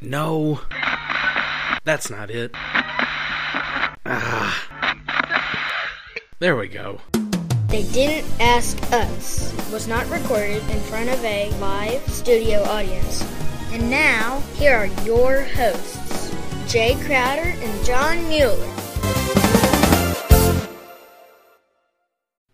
No. That's not it. Ah. There we go. They Didn't Ask Us was not recorded in front of a live studio audience. And now, here are your hosts, Jay Crowder and John Mueller.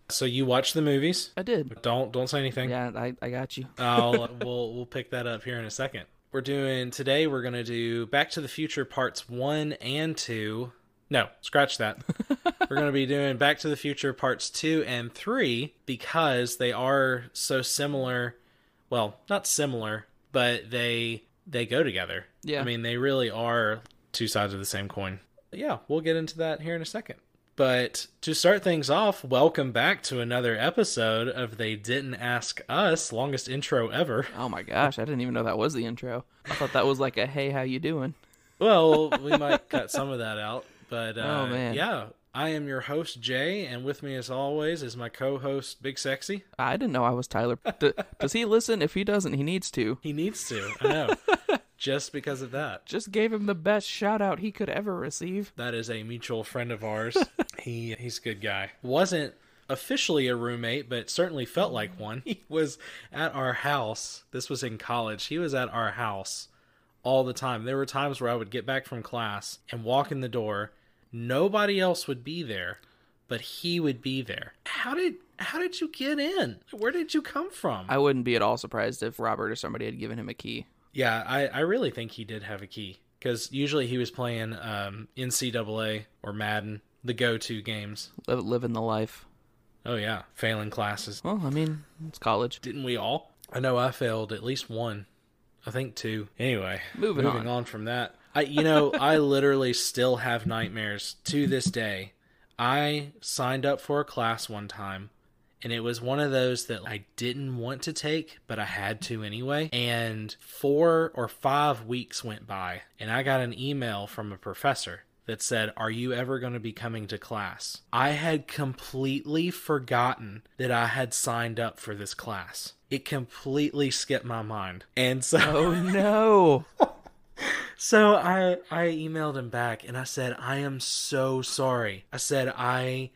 So you watched the movies? I did. Don't say anything. Yeah, I got you. We'll pick that up here in a second. We're going to do Back to the Future Parts 1 and 2. No, scratch that. We're going to be doing Back to the Future Parts 2 and 3 because they are so similar. Well, not similar, but they go together. Yeah. I mean, they really are two sides of the same coin. But yeah, we'll get into that here in a second. But to start things off, welcome back to another episode of They Didn't Ask Us, longest intro ever. Oh my gosh, I didn't even know that was the intro. I thought that was like a, hey, how you doing? Well, we might cut some of that out, but oh, man. Yeah, I am your host, Jay, and with me as always is my co-host, Big Sexy. I didn't know I was Tyler. Does he listen? If he doesn't, he needs to. He needs to, I know. Just because of that. Just gave him the best shout out he could ever receive. That is a mutual friend of ours. He's a good guy. Wasn't officially a roommate, but certainly felt like one. He was at our house. This was in college. He was at our house all the time. There were times where I would get back from class and walk in the door. Nobody else would be there, but he would be there. How did you get in? Where did you come from? I wouldn't be at all surprised if Robert or somebody had given him a key. Yeah, I really think he did have a key, because usually he was playing NCAA or Madden, the go-to games. Living the life. Oh, yeah. Failing classes. Well, I mean, it's college. Didn't we all? I know I failed at least one. I think two. Anyway, moving on from that. I literally still have nightmares to this day. I signed up for a class one time, and it was one of those that I didn't want to take, but I had to anyway. And 4 or 5 weeks went by, and I got an email from a professor that said, "Are you ever going to be coming to class?" I had completely forgotten that I had signed up for this class. It completely skipped my mind. And so... Oh, no. So I emailed him back and I said, I am so sorry. I said, I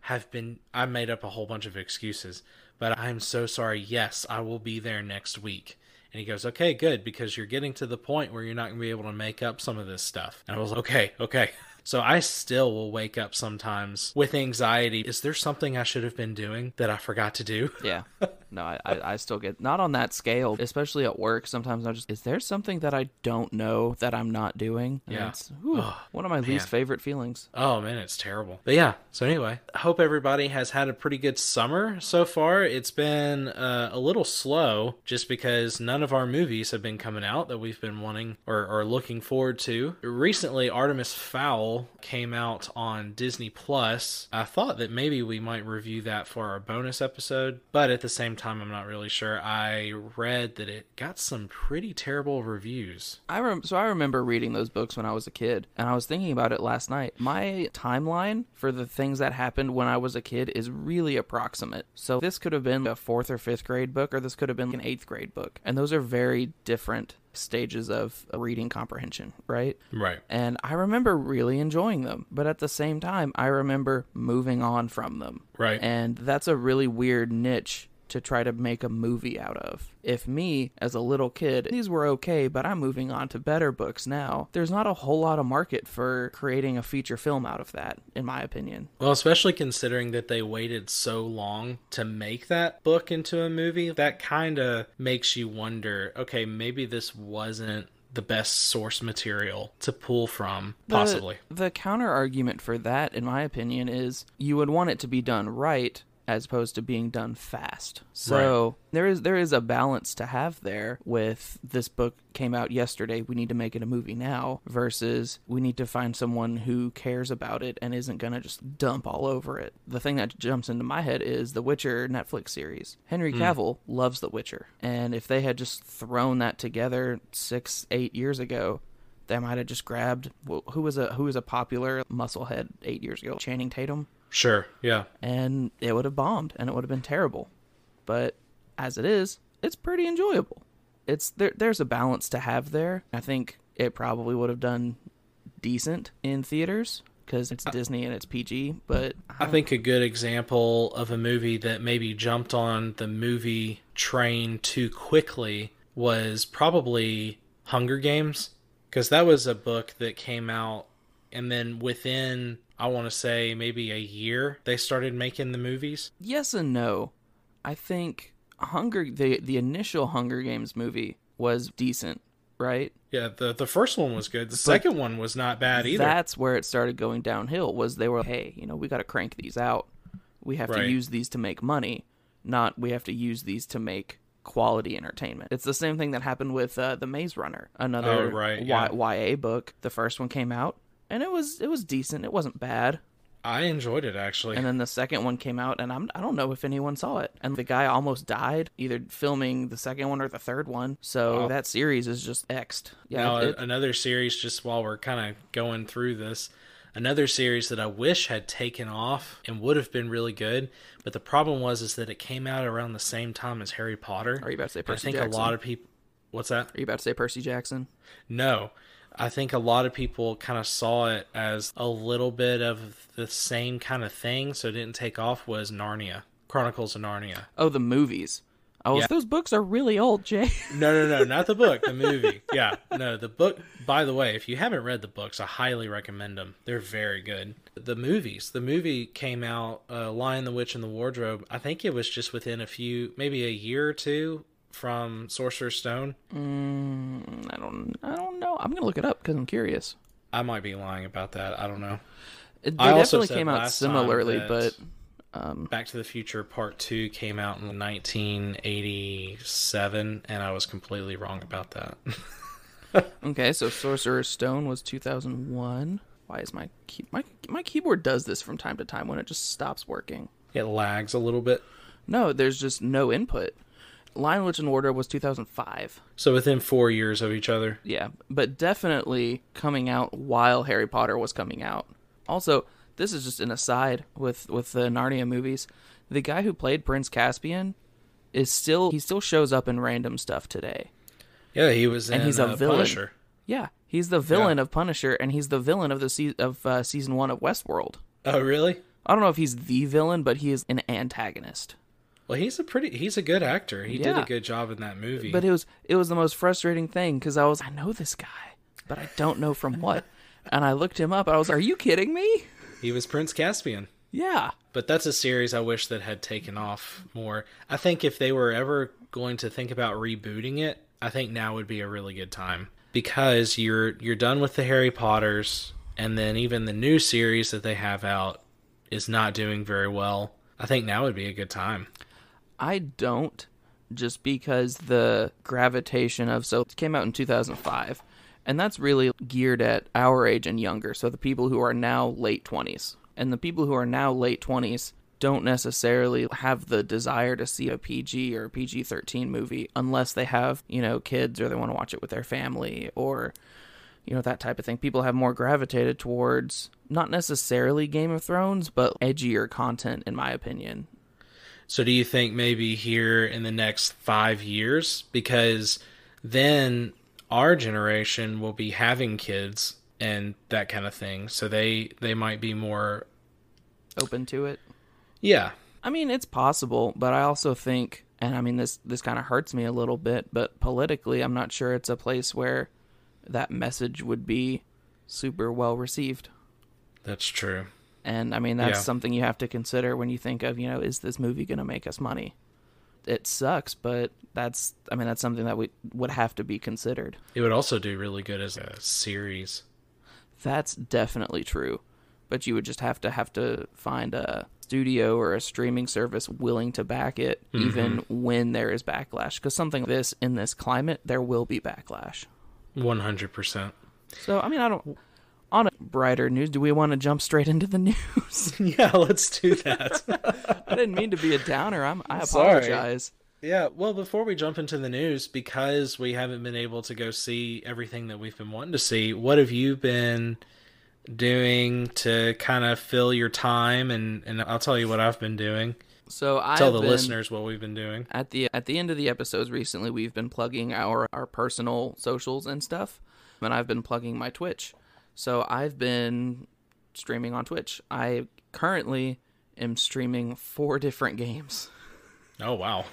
made up a whole bunch of excuses, but I'm so sorry. Yes, I will be there next week. And he goes, okay, good, because you're getting to the point where you're not going to be able to make up some of this stuff. And I was like, okay. So I still will wake up sometimes with anxiety. Is there something I should have been doing that I forgot to do? Yeah. No, I still get, not on that scale, especially at work. Sometimes I'm just, is there something that I don't know that I'm not doing? And yeah. It's, one of my least favorite feelings. Oh, man, it's terrible. But yeah, so anyway, I hope everybody has had a pretty good summer so far. It's been a little slow just because none of our movies have been coming out that we've been wanting or looking forward to. Recently, Artemis Fowl came out on Disney Plus. I thought that maybe we might review that for our bonus episode, but at the same time, I'm not really sure. I read that it got some pretty terrible reviews. I remember reading those books when I was a kid, and I was thinking about it last night. My timeline for the things that happened when I was a kid is really approximate. So this could have been a 4th or 5th grade book, or this could have been an 8th grade book. And those are very different stages of reading comprehension, right? And I remember really enjoying them, but at the same time, I remember moving on from them. Right. And that's a really weird niche to try to make a movie out of. If me, as a little kid, these were okay, but I'm moving on to better books now, there's not a whole lot of market for creating a feature film out of that, in my opinion. Well, especially considering that they waited so long to make that book into a movie, that kind of makes you wonder, okay, maybe this wasn't the best source material to pull from, possibly. The counter argument for that, in my opinion, is you would want it to be done right, as opposed to being done fast. So right. There is a balance to have there with this book came out yesterday, we need to make it a movie now, versus we need to find someone who cares about it and isn't going to just dump all over it. The thing that jumps into my head is the Witcher Netflix series. Henry Cavill loves The Witcher. And if they had just thrown that together 6-8 years ago, they might have just grabbed, who was a popular musclehead 8 years ago? Channing Tatum? Sure, yeah. And it would have bombed, and it would have been terrible. But as it is, it's pretty enjoyable. it's there's a balance to have there. I think it probably would have done decent in theaters because it's Disney and it's PG, but I think a good example of a movie that maybe jumped on the movie train too quickly was probably Hunger Games, because that was a book that came out, and then within, I want to say, maybe a year, they started making the movies. Yes and no. I think the initial Hunger Games movie was decent, right? Yeah, the first one was good. The second one was not bad either. That's where it started going downhill, was they were like, hey, we got to crank these out. We have to use these to make money, not we have to use these to make quality entertainment. It's the same thing that happened with The Maze Runner, another YA book. The first one came out, and it was decent. It wasn't bad. I enjoyed it, actually. And then the second one came out, and I don't know if anyone saw it. And the guy almost died, either filming the second one or the third one. So that series is just X'd. Yeah, now, another series, just while we're kind of going through this, another series that I wish had taken off and would have been really good, but the problem was that it came out around the same time as Harry Potter. Are you about to say Percy Jackson? I think a lot of people... What's that? Are you about to say Percy Jackson? No. I think a lot of people kind of saw it as a little bit of the same kind of thing, so it didn't take off, was Narnia. Chronicles of Narnia. Oh, the movies. Oh, yeah. Those books are really old, Jay. No, not the book, the movie. Yeah, no, the book, by the way, if you haven't read the books, I highly recommend them. They're very good. The movies. The movie came out, Lion, the Witch, and the Wardrobe. I think it was just within maybe a year or two from Sorcerer's Stone. I don't know. I'm gonna look it up because I'm curious. I might be lying about that. I don't know. I definitely came out similarly, but Back to the Future Part 2 came out in 1987, and I was completely wrong about that. Okay, so Sorcerer's Stone was 2001. Why is my keyboard does this from time to time when it just stops working? It lags a little bit. No, there's just no input. Lion, Witch, and Wardrobe was 2005. So within 4 years of each other. Yeah, but definitely coming out while Harry Potter was coming out. Also, this is just an aside with the Narnia movies. The guy who played Prince Caspian still shows up in random stuff today. Yeah, he was in Punisher. Yeah, he's the villain of Punisher, and he's the villain of season 1 of Westworld. Oh, really? I don't know if he's the villain, but he is an antagonist. Well, he's a good actor. He did a good job in that movie. But it was the most frustrating thing, because I know this guy, but I don't know from what. And I looked him up, and I was, are you kidding me? He was Prince Caspian. Yeah. But that's a series I wish that had taken off more. I think if they were ever going to think about rebooting it, I think now would be a really good time. Because you're done with the Harry Potters, and then even the new series that they have out is not doing very well. I think now would be a good time. I don't, just because the gravitation of... So it came out in 2005, and that's really geared at our age and younger, so the people who are now late 20s. And the people who are now late 20s don't necessarily have the desire to see a PG or a PG-13 movie unless they have, kids, or they want to watch it with their family, or, that type of thing. People have more gravitated towards not necessarily Game of Thrones, but edgier content, in my opinion. So do you think maybe here in the next 5 years, because then our generation will be having kids and that kind of thing, so they might be more open to it? Yeah. I mean, it's possible, but I also think, and I mean, this kind of hurts me a little bit, but politically, I'm not sure it's a place where that message would be super well received. That's true. And, I mean, that's something you have to consider when you think of, is this movie going to make us money? It sucks, but that's something that would have to be considered. It would also do really good as a series. That's definitely true. But you would just have to find a studio or a streaming service willing to back it, mm-hmm. even when there is backlash. Because something like this, in this climate, there will be backlash. 100%. So, I mean, I don't... On a brighter news, do we want to jump straight into the news? Yeah, let's do that. I didn't mean to be a downer. I apologize. Sorry. Yeah, well, before we jump into the news, because we haven't been able to go see everything that we've been wanting to see, what have you been doing to kind of fill your time? And I'll tell you what I've been doing. So I tell the listeners what we've been doing. At the end of the episodes recently, we've been plugging our personal socials and stuff, and I've been plugging my Twitch. So I've been streaming on Twitch. I currently am streaming 4 different games. Oh, wow.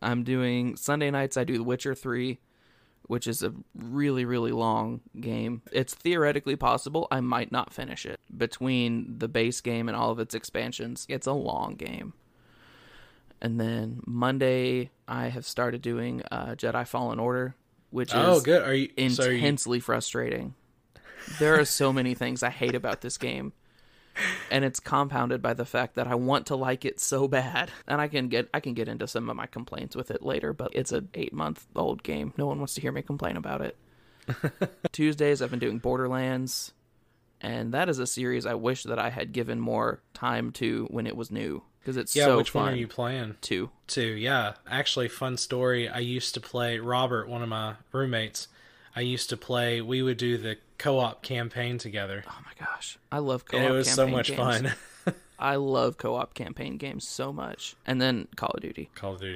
I'm doing Sunday nights. I do The Witcher 3, which is a really, really long game. It's theoretically possible I might not finish it. Between the base game and all of its expansions, it's a long game. And then Monday, I have started doing Jedi Fallen Order, which is good. Intensely frustrating. There are so many things I hate about this game. And it's compounded by the fact that I want to like it so bad. And I can get into some of my complaints with it later, but it's an 8-month-old game. No one wants to hear me complain about it. Tuesdays, I've been doing Borderlands. And that is a series I wish that I had given more time to when it was new. Because it's so fun. Yeah, which one are you playing? 2. 2, yeah. Actually, fun story. I used to play Robert, one of my roommates. We would do the co-op campaign together. Oh my gosh. I love co-op campaign games. It was so much fun. I love co-op campaign games so much. And then Call of Duty.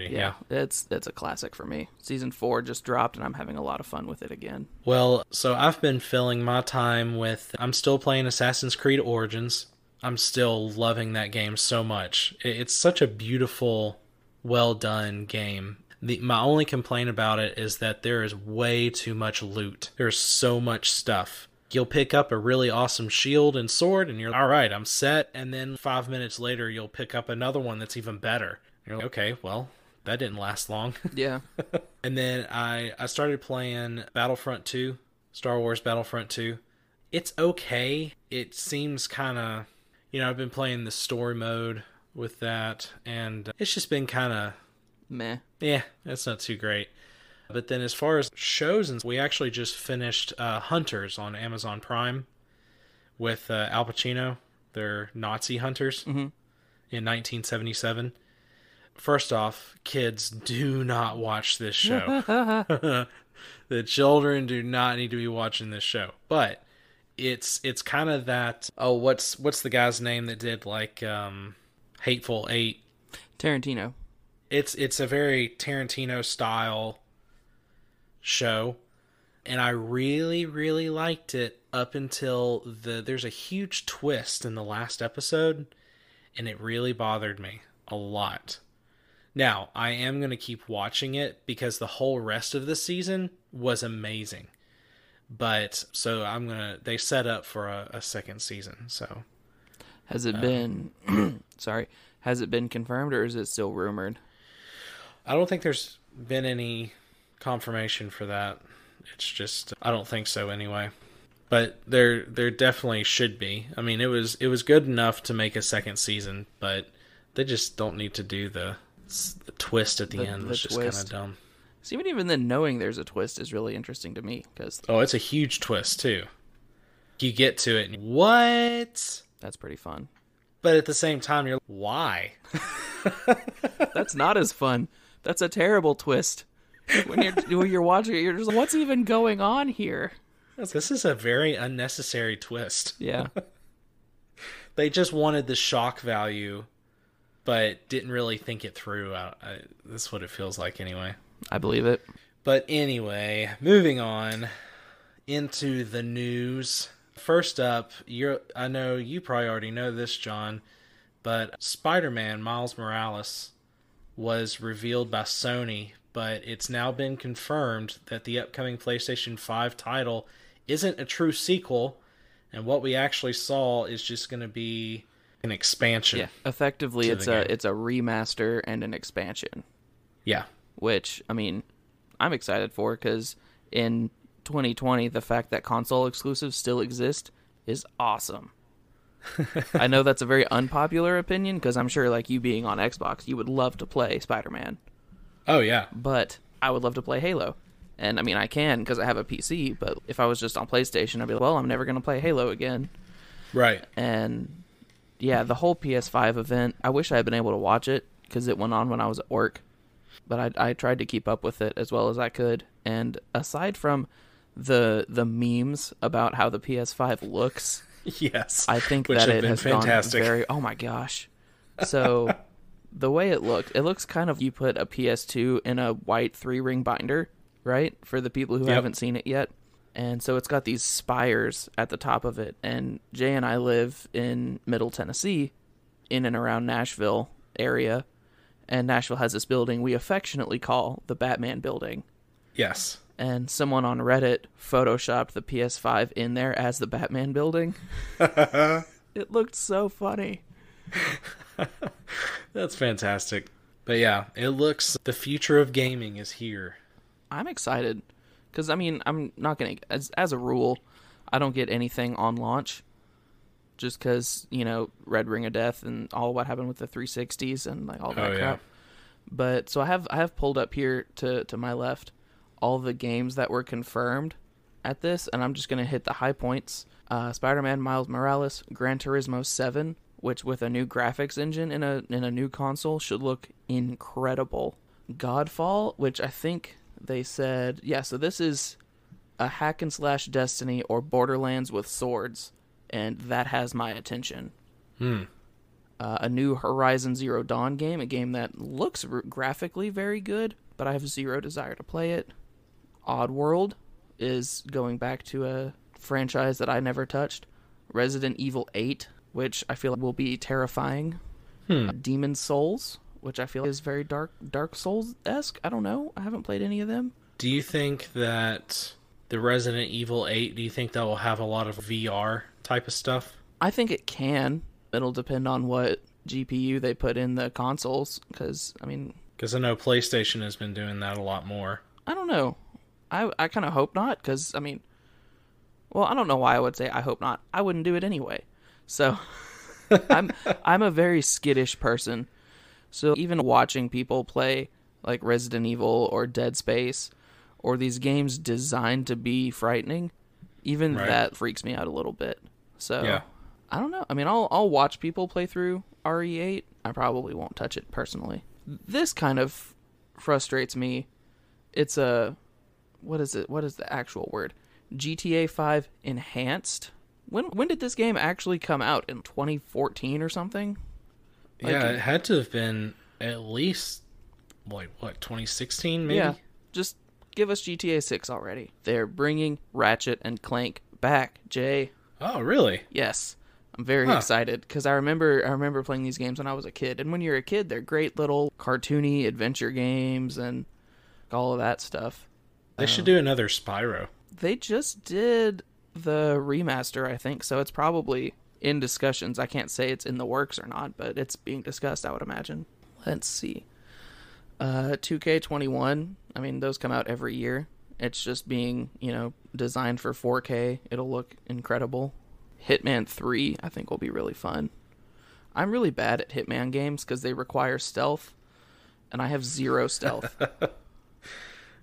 Yeah. It's a classic for me. Season 4 just dropped, and I'm having a lot of fun with it again. Well, so I've been filling my time with... I'm still playing Assassin's Creed Origins. I'm still loving that game so much. It's such a beautiful, well-done game. My only complaint about it is that there is way too much loot. There's so much stuff. You'll pick up a really awesome shield and sword, and you're all right, I'm set. And then 5 minutes later, you'll pick up another one that's even better. You're like, okay, well, that didn't last long. Yeah. And then I started playing Battlefront 2, Star Wars Battlefront 2. It's okay. It seems kind of, I've been playing the story mode with that, and it's just been kind of... meh. Yeah, that's not too great. But then as far as shows, we actually just finished Hunters on Amazon Prime with Al Pacino. They're Nazi hunters in 1977. First off, kids, do not watch this show. The children do not need to be watching this show. But it's kind of that, what's the guy's name that did like Hateful Eight? Tarantino. It's a very Tarantino-style show, and I really, really liked it up until there's a huge twist in the last episode, and it really bothered me a lot. Now, I am going to keep watching it because the whole rest of the season was amazing. But, so they set up for a second season, so. Has it been, has it been confirmed, or is it still rumored? I don't think there's been any confirmation for that. It's just, I don't think so anyway. But there definitely should be. I mean, it was good enough to make a second season, but they just don't need to do the twist at the end. It's just kind of dumb. So even then, knowing there's a twist is really interesting to me. Oh, it's a huge twist, too. You get to it, and what? That's pretty fun. But at the same time, you're like, why? That's not as fun. That's a terrible twist. When you're watching it, you're just like, what's even going on here? This is a very unnecessary twist. Yeah. They just wanted the shock value, but didn't really think it through. That's what it feels like anyway. I believe it. But anyway, moving on into the news. First up, I know you probably already know this, John, but Spider-Man Miles Morales was revealed by Sony, but it's now been confirmed that the upcoming PlayStation 5 title isn't a true sequel, and what we actually saw is just going to be an expansion. Yeah, effectively, it's a remaster and an expansion. Yeah. Which, I mean, I'm excited for, because in 2020, the fact that console exclusives still exist is awesome. I know that's a very unpopular opinion, because I'm sure, like, you being on Xbox, you would love to play Spider-Man. Oh, yeah. But I would love to play Halo. And, I mean, I can, because I have a PC, but if I was just on PlayStation, I'd be like, well, I'm never going to play Halo again. Right. And, yeah, the whole PS5 event, I wish I had been able to watch it, because it went on when I was at work. But I tried to keep up with it as well as I could. And aside from the memes about how the PS5 looks, yes, I think that it has gone very... Oh my gosh. So the way it looks kind of, you put a PS2 in a white 3-ring binder, right? For the people who haven't seen it yet. And so it's got these spires at the top of it. And Jay and I live in Middle Tennessee, in and around Nashville area. And Nashville has this building we affectionately call the Batman building. Yes. And someone on Reddit photoshopped the PS5 in there as the Batman building. It looked so funny. That's fantastic. But yeah, it looks, the future of gaming is here. I'm excited because, I mean, I'm not going to, as a rule, I don't get anything on launch just because, you know, Red Ring of Death and all what happened with the 360s and like all that crap. But so I have pulled up here to my left all the games that were confirmed at this, and I'm just going to hit the high points. Spider-Man, Miles Morales, Gran Turismo 7, which with a new graphics engine in a new console should look incredible. Godfall, which I think they said, yeah, so this is a hack and slash Destiny or Borderlands with swords, and that has my attention. A new Horizon Zero Dawn game, a game that looks graphically very good, but I have zero desire to play it. Oddworld is going back to a franchise that I never touched. Resident Evil 8, which I feel will be terrifying. Demon Souls, which I feel is very Dark Souls-esque. I don't know. I haven't played any of them. Do you think that the Resident Evil 8, do you think that will have a lot of VR type of stuff? I think it can. It'll depend on what GPU they put in the consoles, because, I mean... Because I know PlayStation has been doing that a lot more. I don't know. I kind of hope not, because, I mean... Well, I don't know why I would say I hope not. I wouldn't do it anyway. So, I'm a very skittish person. So, even watching people play, like, Resident Evil or Dead Space, or these games designed to be frightening, even that freaks me out a little bit. So, yeah. I don't know. I mean, I'll watch people play through RE8. I probably won't touch it personally. This kind of frustrates me. It's a... What is it? What is the actual word? GTA 5 Enhanced? When did this game actually come out? In 2014 or something? Like, yeah, it had to have been at least, like, what, 2016 maybe? Yeah, just give us GTA 6 already. They're bringing Ratchet and Clank back, Jay. Oh, really? Yes. I'm very excited because I remember playing these games when I was a kid. And when you're a kid, they're great little cartoony adventure games and all of that stuff. They should do another Spyro. They just did the remaster, I think, so it's probably in discussions. I can't say it's in the works or not, but it's being discussed, I would imagine. Let's see. 2K21, I mean, those come out every year. It's just being, you know, designed for 4K. It'll look incredible. Hitman 3, I think, will be really fun. I'm really bad at Hitman games because they require stealth, and I have zero stealth.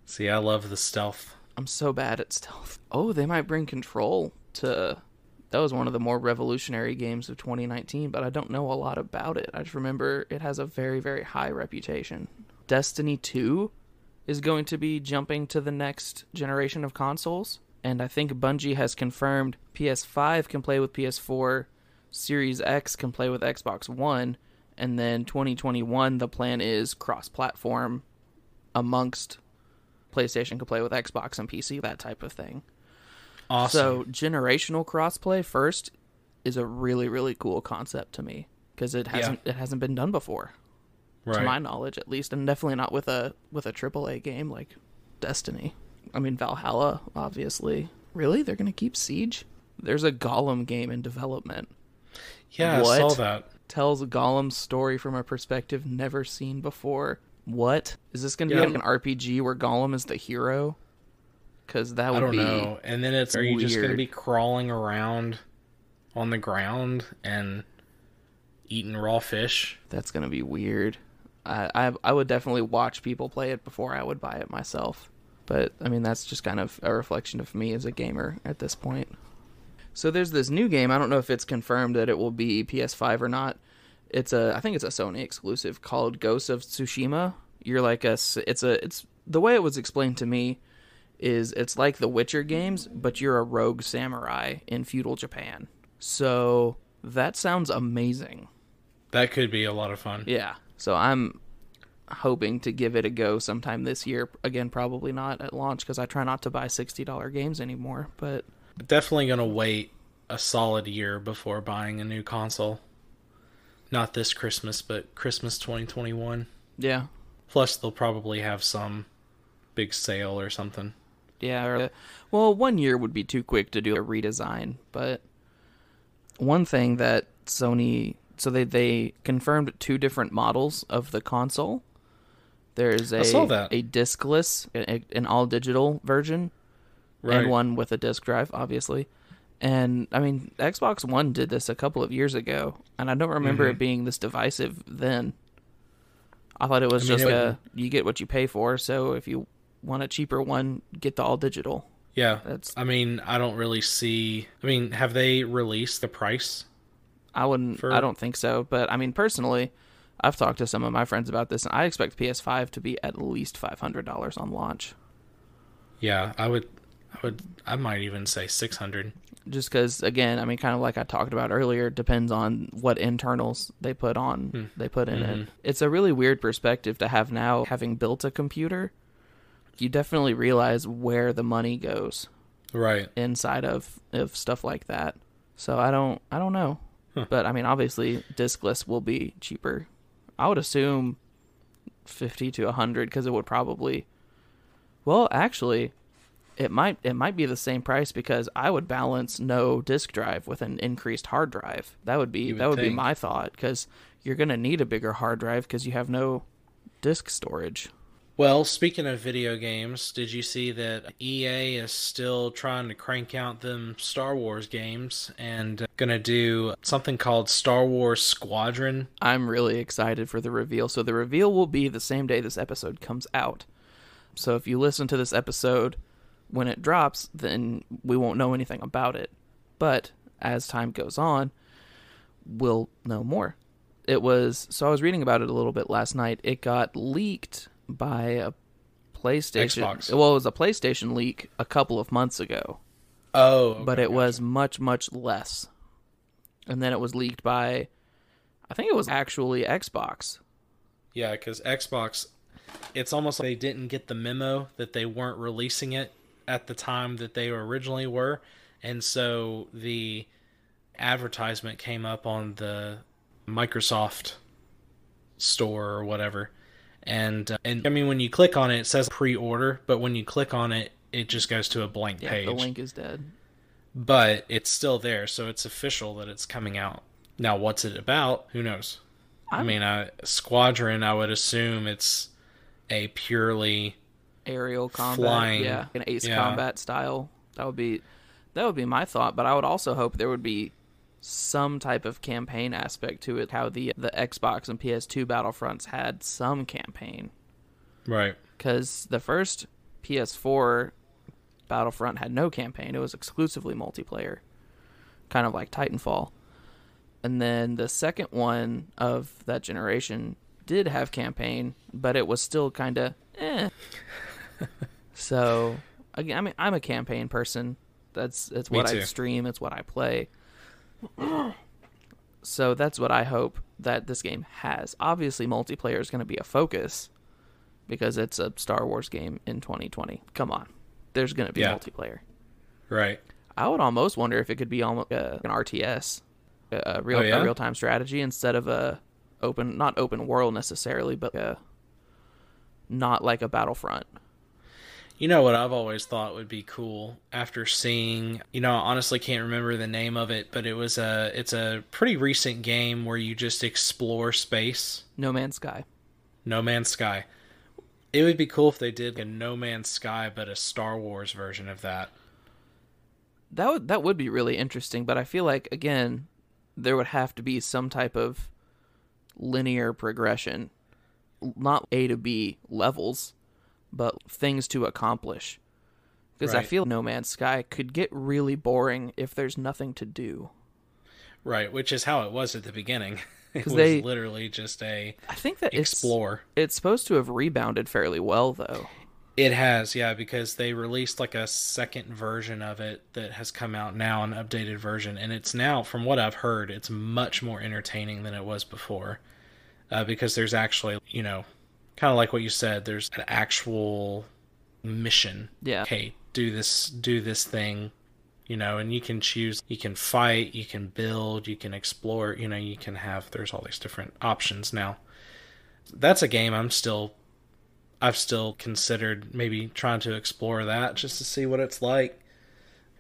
See, I love the stealth. I'm so bad at stealth. Oh, they might bring Control to... That was one of the more revolutionary games of 2019, but I don't know a lot about it. I just remember it has a very, very high reputation. Destiny 2 is going to be jumping to the next generation of consoles, and I think Bungie has confirmed PS5 can play with PS4, Series X can play with Xbox One, and then 2021, the plan is cross-platform amongst... PlayStation could play with Xbox and PC, that type of thing. Awesome. So generational crossplay first is a really, really cool concept to me because it hasn't been done before, to my knowledge at least, and definitely not with a AAA game like Destiny. I mean, Valhalla, obviously. Really, they're gonna keep Siege? There's a Gollum game in development. Yeah, what? I saw that. Tells Gollum's story from a perspective never seen before. What? Is this going to be like an RPG where Gollum is the hero? Because that would be I don't know. And then it's, are you just going to be crawling around on the ground and eating raw fish? That's going to be weird. I would definitely watch people play it before I would buy it myself. But, I mean, that's just kind of a reflection of me as a gamer at this point. So there's this new game. I don't know if it's confirmed that it will be PS5 or not. I think it's a Sony exclusive called Ghost of Tsushima. The way it was explained to me is it's like the Witcher games, but you're a rogue samurai in feudal Japan. So that sounds amazing. That could be a lot of fun. Yeah. So I'm hoping to give it a go sometime this year. Again, probably not at launch because I try not to buy $60 games anymore. But definitely going to wait a solid year before buying a new console. Not this Christmas, but Christmas 2021. Yeah. Plus, they'll probably have some big sale or something. Yeah. Or, well, 1 year would be too quick to do a redesign. But one thing that Sony... So they confirmed two different models of the console. There's a discless, an all-digital version, right, and one with a disc drive, obviously. And, I mean, Xbox One did this a couple of years ago, and I don't remember it being this divisive then. I thought it was you get what you pay for, so if you want a cheaper one, get the all-digital. Yeah, I don't really see... I mean, have they released the price? I don't think so. But, I mean, personally, I've talked to some of my friends about this, and I expect PS5 to be at least $500 on launch. Yeah, I might even say $600. Just because, again, I mean, kind of like I talked about earlier, it depends on what internals they put on, they put in it. It's a really weird perspective to have now, having built a computer. You definitely realize where the money goes. Right. Inside of stuff like that. So I don't know. Huh. But, I mean, obviously, discless will be cheaper. I would assume 50 to 100 because it would probably... Well, actually, it might be the same price because I would balance no disk drive with an increased hard drive. That would be my thought because you're going to need a bigger hard drive because you have no disk storage. Well, speaking of video games, did you see that EA is still trying to crank out them Star Wars games and going to do something called Star Wars Squadron? I'm really excited for the reveal. So the reveal will be the same day this episode comes out. So if you listen to this episode when it drops, then we won't know anything about it. But as time goes on, we'll know more. I was reading about it a little bit last night. It got leaked by a PlayStation. Xbox. Well, it was a PlayStation leak a couple of months ago. Oh, okay, but it was much, much less. And then it was leaked by, I think it was actually Xbox. Yeah, because Xbox, it's almost like they didn't get the memo that they weren't releasing it at the time that they originally were. And so the advertisement came up on the Microsoft store or whatever. And I mean, when you click on it, it says pre-order, but when you click on it, it just goes to a blank page. The link is dead. But it's still there, so it's official that it's coming out. Now, what's it about? Who knows? Squadron, I would assume it's a purely aerial combat, flying, an ace combat style. That would be my thought, but I would also hope there would be some type of campaign aspect to it, how the Xbox and PS2 Battlefronts had some campaign. Right. Because the first PS4 Battlefront had no campaign. It was exclusively multiplayer, kind of like Titanfall. And then the second one of that generation did have campaign, but it was still kind of So, again, I mean, I'm a campaign person. That's what I stream. It's what I play. So that's what I hope that this game has. Obviously, multiplayer is going to be a focus because it's a Star Wars game in 2020. Come on. There's going to be multiplayer. Right. I would almost wonder if it could be almost an RTS, a real-time strategy instead of a open, not open world necessarily, but not like a Battlefront. You know what I've always thought would be cool after seeing, I honestly can't remember the name of it, but it's a pretty recent game where you just explore space. No Man's Sky. It would be cool if they did a No Man's Sky, but a Star Wars version of that. That would be really interesting, but I feel like, again, there would have to be some type of linear progression, not A to B levels, but things to accomplish. Because I feel No Man's Sky could get really boring if there's nothing to do. Right, which is how it was at the beginning. It was literally just explore. It's supposed to have rebounded fairly well, though. It has, yeah, because they released like a second version of it that has come out now, an updated version. And it's now, from what I've heard, it's much more entertaining than it was before. because there's actually, you know, kind of like what you said, there's an actual mission. Yeah. Hey, do this thing, you know, and you can choose, you can fight, you can build, you can explore, you know, you can have, there's all these different options now. That's a game I've still considered maybe trying to explore that just to see what it's like.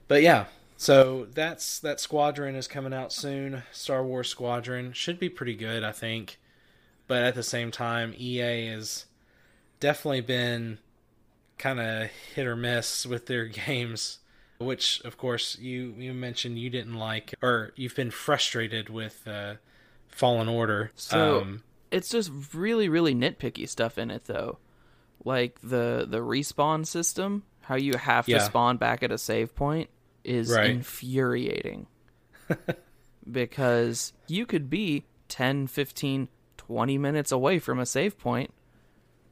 But yeah, so that Squadron is coming out soon. Star Wars Squadron should be pretty good, I think. But at the same time, EA has definitely been kind of hit or miss with their games, which, of course, you mentioned you didn't like, or you've been frustrated with Fallen Order. So it's just really, really nitpicky stuff in it, though. Like the respawn system, how you have to spawn back at a save point is infuriating. Because you could be 10, 15, 20 minutes away from a save point,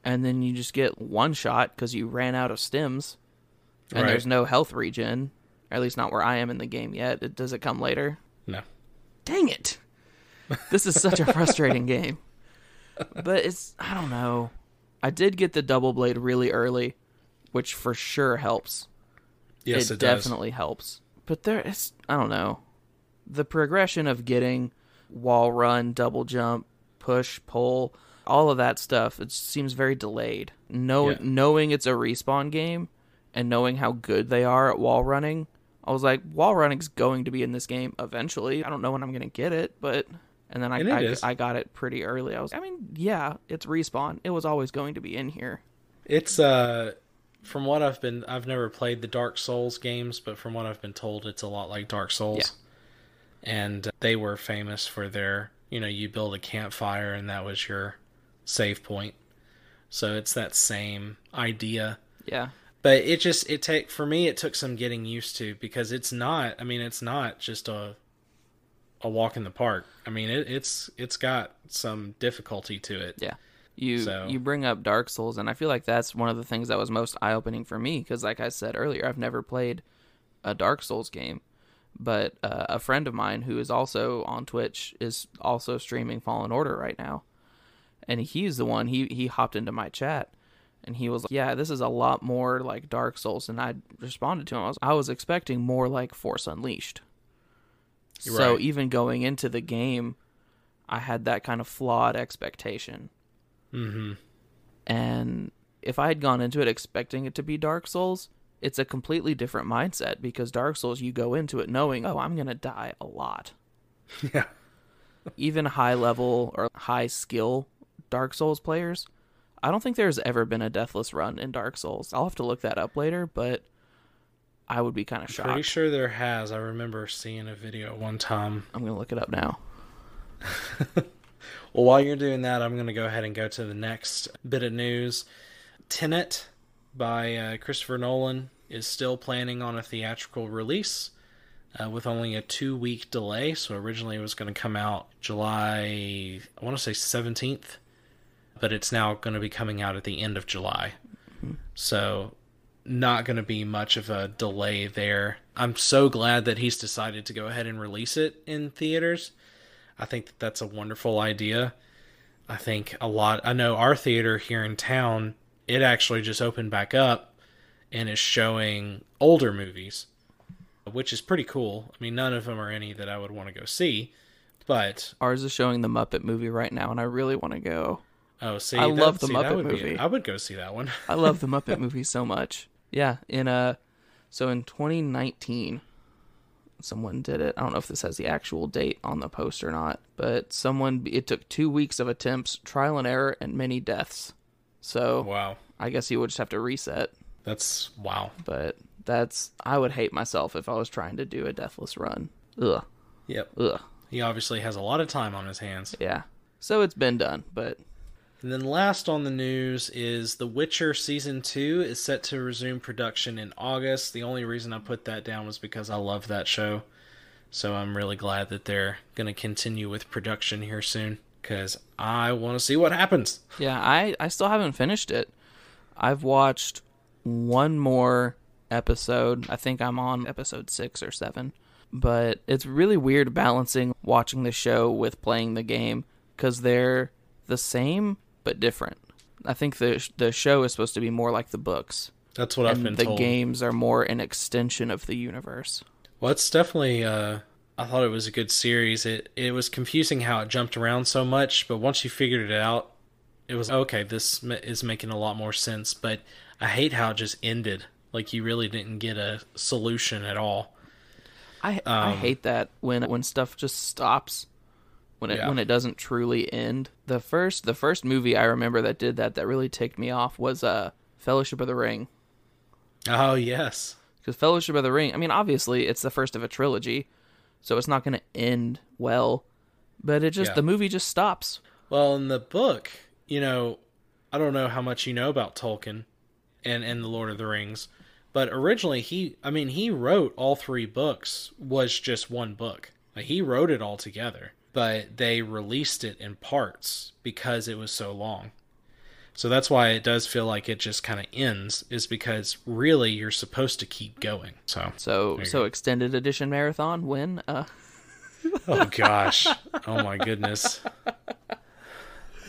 and then you just get one shot because you ran out of stims, and there's no health regen, or at least not where I am in the game yet. Does it come later? No. Dang it! This is such a frustrating game. But it's, I don't know. I did get the Double Blade really early, which for sure helps. Yes, it does. It definitely helps. But there is, I don't know. The progression of getting wall run, double jump, push, pull, all of that stuff, it seems very delayed. Knowing it's a respawn game and knowing how good they are at wall running, I was like, wall running's going to be in this game eventually. I don't know when I'm going to get it, but... And then I got it pretty early. It's Respawn. It was always going to be in here. It's, from what I've never played the Dark Souls games, but from what I've been told, it's a lot like Dark Souls. Yeah. And they were famous for their, you know, you build a campfire and that was your save point. So it's that same idea. Yeah. But it just, it took some getting used to, because it's not just a walk in the park. I mean, it's got some difficulty to it. Yeah. You bring up Dark Souls, and I feel like that's one of the things that was most eye-opening for me, because like I said earlier, I've never played a Dark Souls game, but a friend of mine who is also on Twitch is also streaming Fallen Order right now, and he's the one, he hopped into my chat, and he was like, yeah, this is a lot more like Dark Souls, and I responded to him. I was expecting more like Force Unleashed. So even going into the game, I had that kind of flawed expectation. Mm-hmm. And if I had gone into it expecting it to be Dark Souls, it's a completely different mindset, because Dark Souls, you go into it knowing, oh, I'm going to die a lot. Yeah. Even high level or high skill Dark Souls players, I don't think there's ever been a deathless run in Dark Souls. I'll have to look that up later, but... I would be kind of shocked. Pretty sure there has. I remember seeing a video one time. I'm going to look it up now. Well, while you're doing that, I'm going to go ahead and go to the next bit of news. Tenet by Christopher Nolan is still planning on a theatrical release with only a 2-week delay. So originally it was going to come out July, I want to say 17th, but it's now going to be coming out at the end of July. Mm-hmm. So... not going to be much of a delay there. I'm so glad that he's decided to go ahead and release it in theaters. I think that's a wonderful idea. I think I know our theater here in town, it actually just opened back up and is showing older movies, which is pretty cool. I mean, none of them are any that I would want to go see, but... Ours is showing the Muppet movie right now, and I really want to go. Oh, see, I love the Muppet movie. I would go see that one. I love the Muppet movie so much. Yeah, in 2019, someone did it. I don't know if this has the actual date on the post or not, but it took 2 weeks of attempts, trial and error, and many deaths. So, wow. I guess you would just have to reset. That's, wow. But I would hate myself if I was trying to do a deathless run. Ugh. Yep. Ugh. He obviously has a lot of time on his hands. Yeah. So it's been done, but... And then last on the news is The Witcher Season 2 is set to resume production in August. The only reason I put that down was because I love that show. So I'm really glad that they're going to continue with production here soon, because I want to see what happens. Yeah, I still haven't finished it. I've watched one more episode. I think I'm on episode 6 or 7. But it's really weird balancing watching the show with playing the game, because they're... the same but different. I think the show is supposed to be more like the books. That's what I've been told. The games are more an extension of the universe. Well, it's definitely... I thought it was a good series. It was confusing how it jumped around so much, but once you figured it out, it was okay. This is making a lot more sense. But I hate how it just ended. Like you really didn't get a solution at all. I hate that when stuff just stops. When it doesn't truly end. The first movie I remember that did that really ticked me off was Fellowship of the Ring. Oh yes, because Fellowship of the Ring. I mean, obviously it's the first of a trilogy, so it's not going to end well. But it just the movie just stops. Well, in the book, I don't know how much you know about Tolkien and the Lord of the Rings, but originally he wrote all three books was just one book. Like, he wrote it all together. But they released it in parts because it was so long. So that's why it does feel like it just kind of ends, is because really you're supposed to keep going. So extended edition marathon when? Oh, gosh. Oh, my goodness.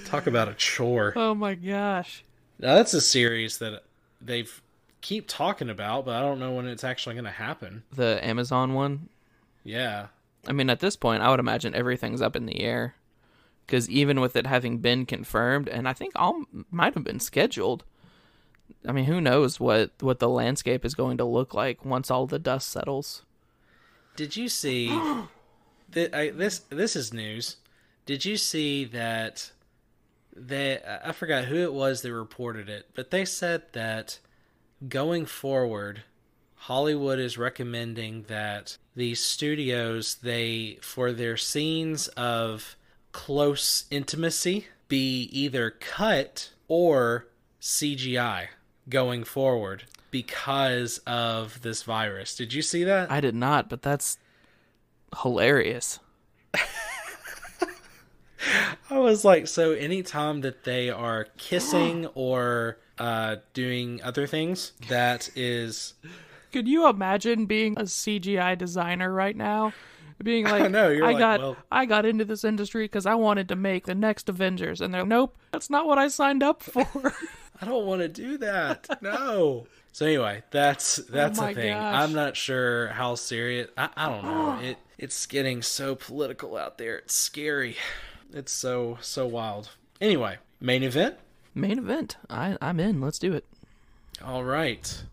Talk about a chore. Oh, my gosh. Now, that's a series that they've keep talking about, but I don't know when it's actually going to happen. The Amazon one? Yeah. I mean, at this point, I would imagine everything's up in the air, because even with it having been confirmed, and I think all might have been scheduled. I mean, who knows what the landscape is going to look like once all the dust settles? Did you see that? This is news. Did you see that? I forgot who it was that reported it, but they said that going forward, Hollywood is recommending that these studios, for their scenes of close intimacy, be either cut or CGI going forward because of this virus. Did you see that? I did not, but that's hilarious. I was like, so anytime that they are kissing or doing other things, that is... Could you imagine being a CGI designer right now? Being like, I got into this industry because I wanted to make the next Avengers. And they're like, nope, that's not what I signed up for. I don't want to do that. No. So anyway, that's a thing. Gosh. I'm not sure how serious. I don't know. It's getting so political out there. It's scary. It's so, so wild. Anyway, main event? Main event. I'm in. Let's do it. All right.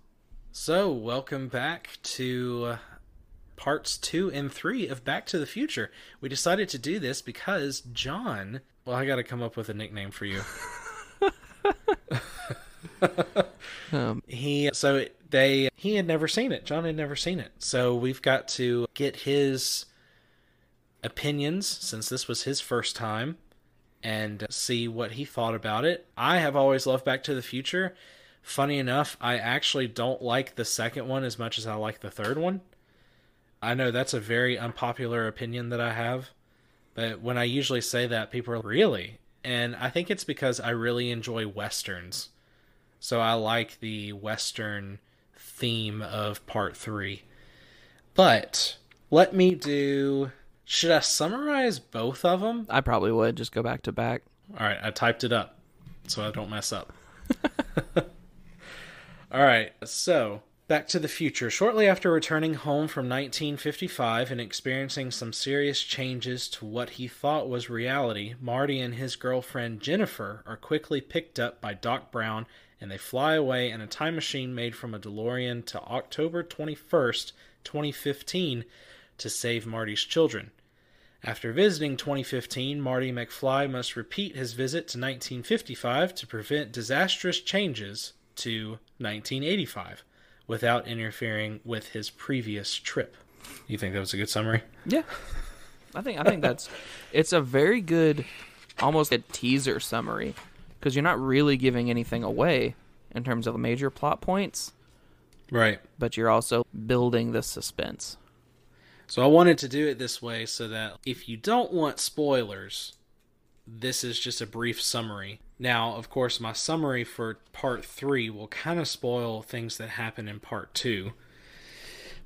So, welcome back to parts 2 and 3 of Back to the Future. We decided to do this because John... Well, I got to come up with a nickname for you. He had never seen it. John had never seen it. So, we've got to get his opinions, since this was his first time, and see what he thought about it. I have always loved Back to the Future. Funny enough, I actually don't like the second one as much as I like the third one. I know that's a very unpopular opinion that I have, but when I usually say that, people are like, really? And I think it's because I really enjoy Westerns. So I like the Western theme of part 3. But let me do... Should I summarize both of them? I probably would. Just go back to back. All right. I typed it up so I don't mess up. All right, so Back to the Future. Shortly after returning home from 1955 and experiencing some serious changes to what he thought was reality, Marty and his girlfriend Jennifer are quickly picked up by Doc Brown, and they fly away in a time machine made from a DeLorean to October 21st, 2015, to save Marty's children. After visiting 2015, Marty McFly must repeat his visit to 1955 to prevent disastrous changes to 1985 without interfering with his previous trip. You think that was a good summary? Yeah. I think that's it's a very good, almost a teaser summary, because you're not really giving anything away in terms of the major plot points. Right. But you're also building the suspense. So I wanted to do it this way so that if you don't want spoilers, this is just a brief summary. Now, of course, my summary for part 3 will kind of spoil things that happen in part 2.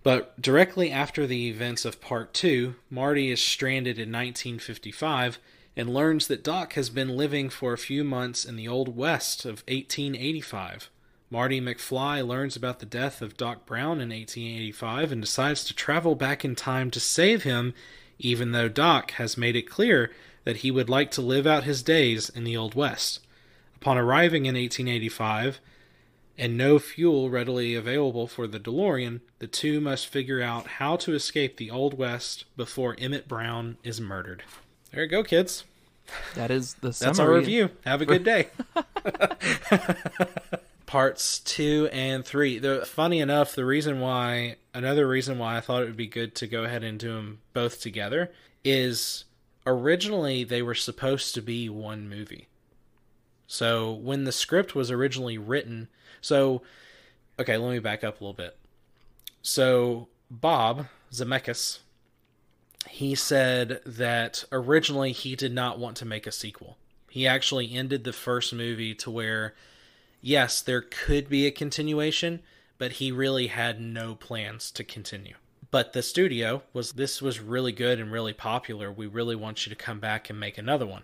But directly after the events of part 2, Marty is stranded in 1955 and learns that Doc has been living for a few months in the Old West of 1885. Marty McFly learns about the death of Doc Brown in 1885 and decides to travel back in time to save him, even though Doc has made it clear that he would like to live out his days in the Old West. Upon arriving in 1885, and no fuel readily available for the DeLorean, the two must figure out how to escape the Old West before Emmett Brown is murdered. There you go, kids. That is the summary. That's our review. Have a good day. Parts 2 and 3. Funny enough, another reason why I thought it would be good to go ahead and do them both together is originally they were supposed to be one movie. So when the script was originally written, okay, let me back up a little bit. So Bob Zemeckis, he said that originally he did not want to make a sequel. He actually ended the first movie to where, yes, there could be a continuation, but he really had no plans to continue. But the studio was really good and really popular. We really want you to come back and make another one.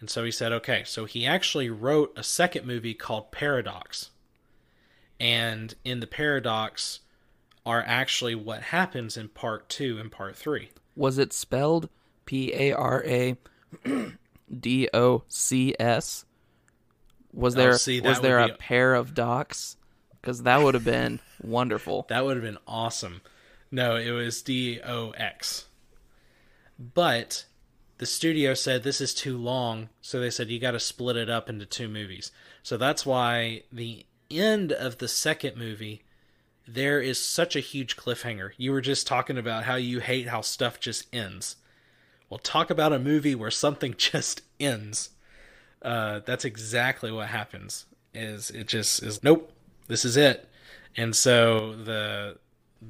And so he said, okay, so he actually wrote a second movie called Paradox. And in the Paradox are actually what happens in part 2 and part 3. Was it spelled Paradocs? Was there a pair of docs? Because that would have been wonderful. That would have been awesome. No, it was DOX. But the studio said this is too long, so they said you got to split it up into two movies. So that's why the end of the second movie, there is such a huge cliffhanger. You were just talking about how you hate how stuff just ends. Well, talk about a movie where something just ends. That's exactly what happens. Is it just is, nope, this is it. And so the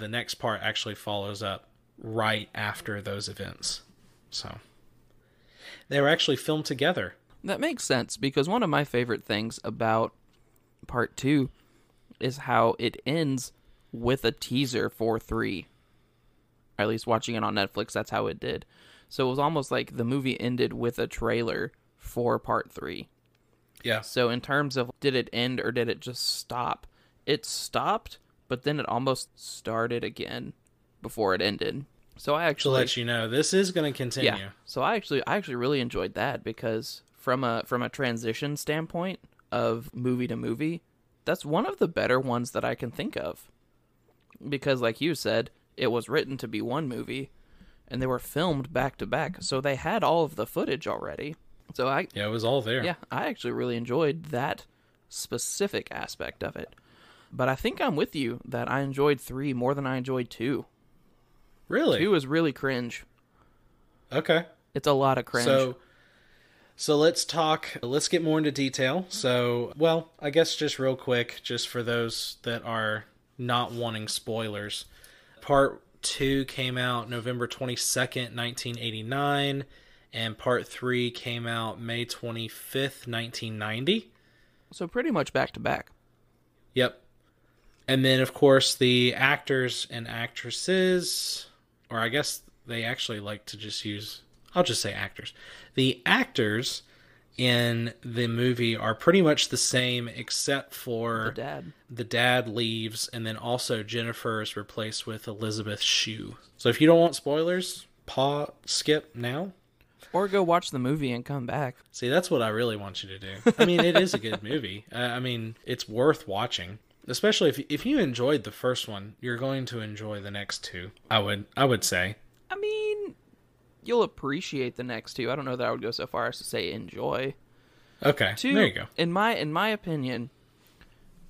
next part actually follows up right after those events. So they were actually filmed together. That makes sense, because one of my favorite things about part 2 is how it ends with a teaser for 3. Or at least watching it on Netflix, that's how it did. So it was almost like the movie ended with a trailer for part 3. Yeah. So in terms of did it end or did it just stop? It stopped, but then it almost started again before it ended. So I actually, to let you know, this is going to continue. Yeah. So I actually really enjoyed that, because from a transition standpoint of movie to movie, that's one of the better ones that I can think of. Because like you said, it was written to be one movie and they were filmed back to back. So they had all of the footage already. So it was all there. Yeah, I actually really enjoyed that specific aspect of it. But I think I'm with you that I enjoyed 3 more than I enjoyed 2. Really? 2 is really cringe. Okay. It's a lot of cringe. So let's get more into detail. So, well, I guess just real quick, just for those that are not wanting spoilers, part 2 came out November 22nd, 1989, and part 3 came out May 25th, 1990. So pretty much back to back. Yep. And then, of course, the actors and actresses, or I guess they actually like to just use, I'll just say actors. The actors in the movie are pretty much the same, except for the dad leaves, and then also Jennifer is replaced with Elizabeth Shue. So if you don't want spoilers, skip now. Or go watch the movie and come back. See, that's what I really want you to do. I mean, it is a good movie. I mean, it's worth watching. Especially if you enjoyed the first one, you're going to enjoy the next 2. I would say. I mean, you'll appreciate the next 2. I don't know that I would go so far as to say enjoy. Okay, 2, there you go. In my opinion,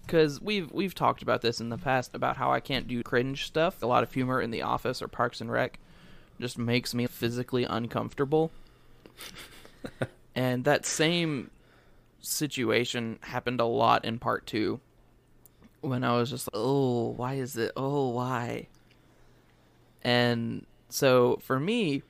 because we've talked about this in the past about how I can't do cringe stuff. A lot of humor in The Office or Parks and Rec just makes me physically uncomfortable. And that same situation happened a lot in part 2. When I was just like, oh, why is it? Oh, why? And so for me,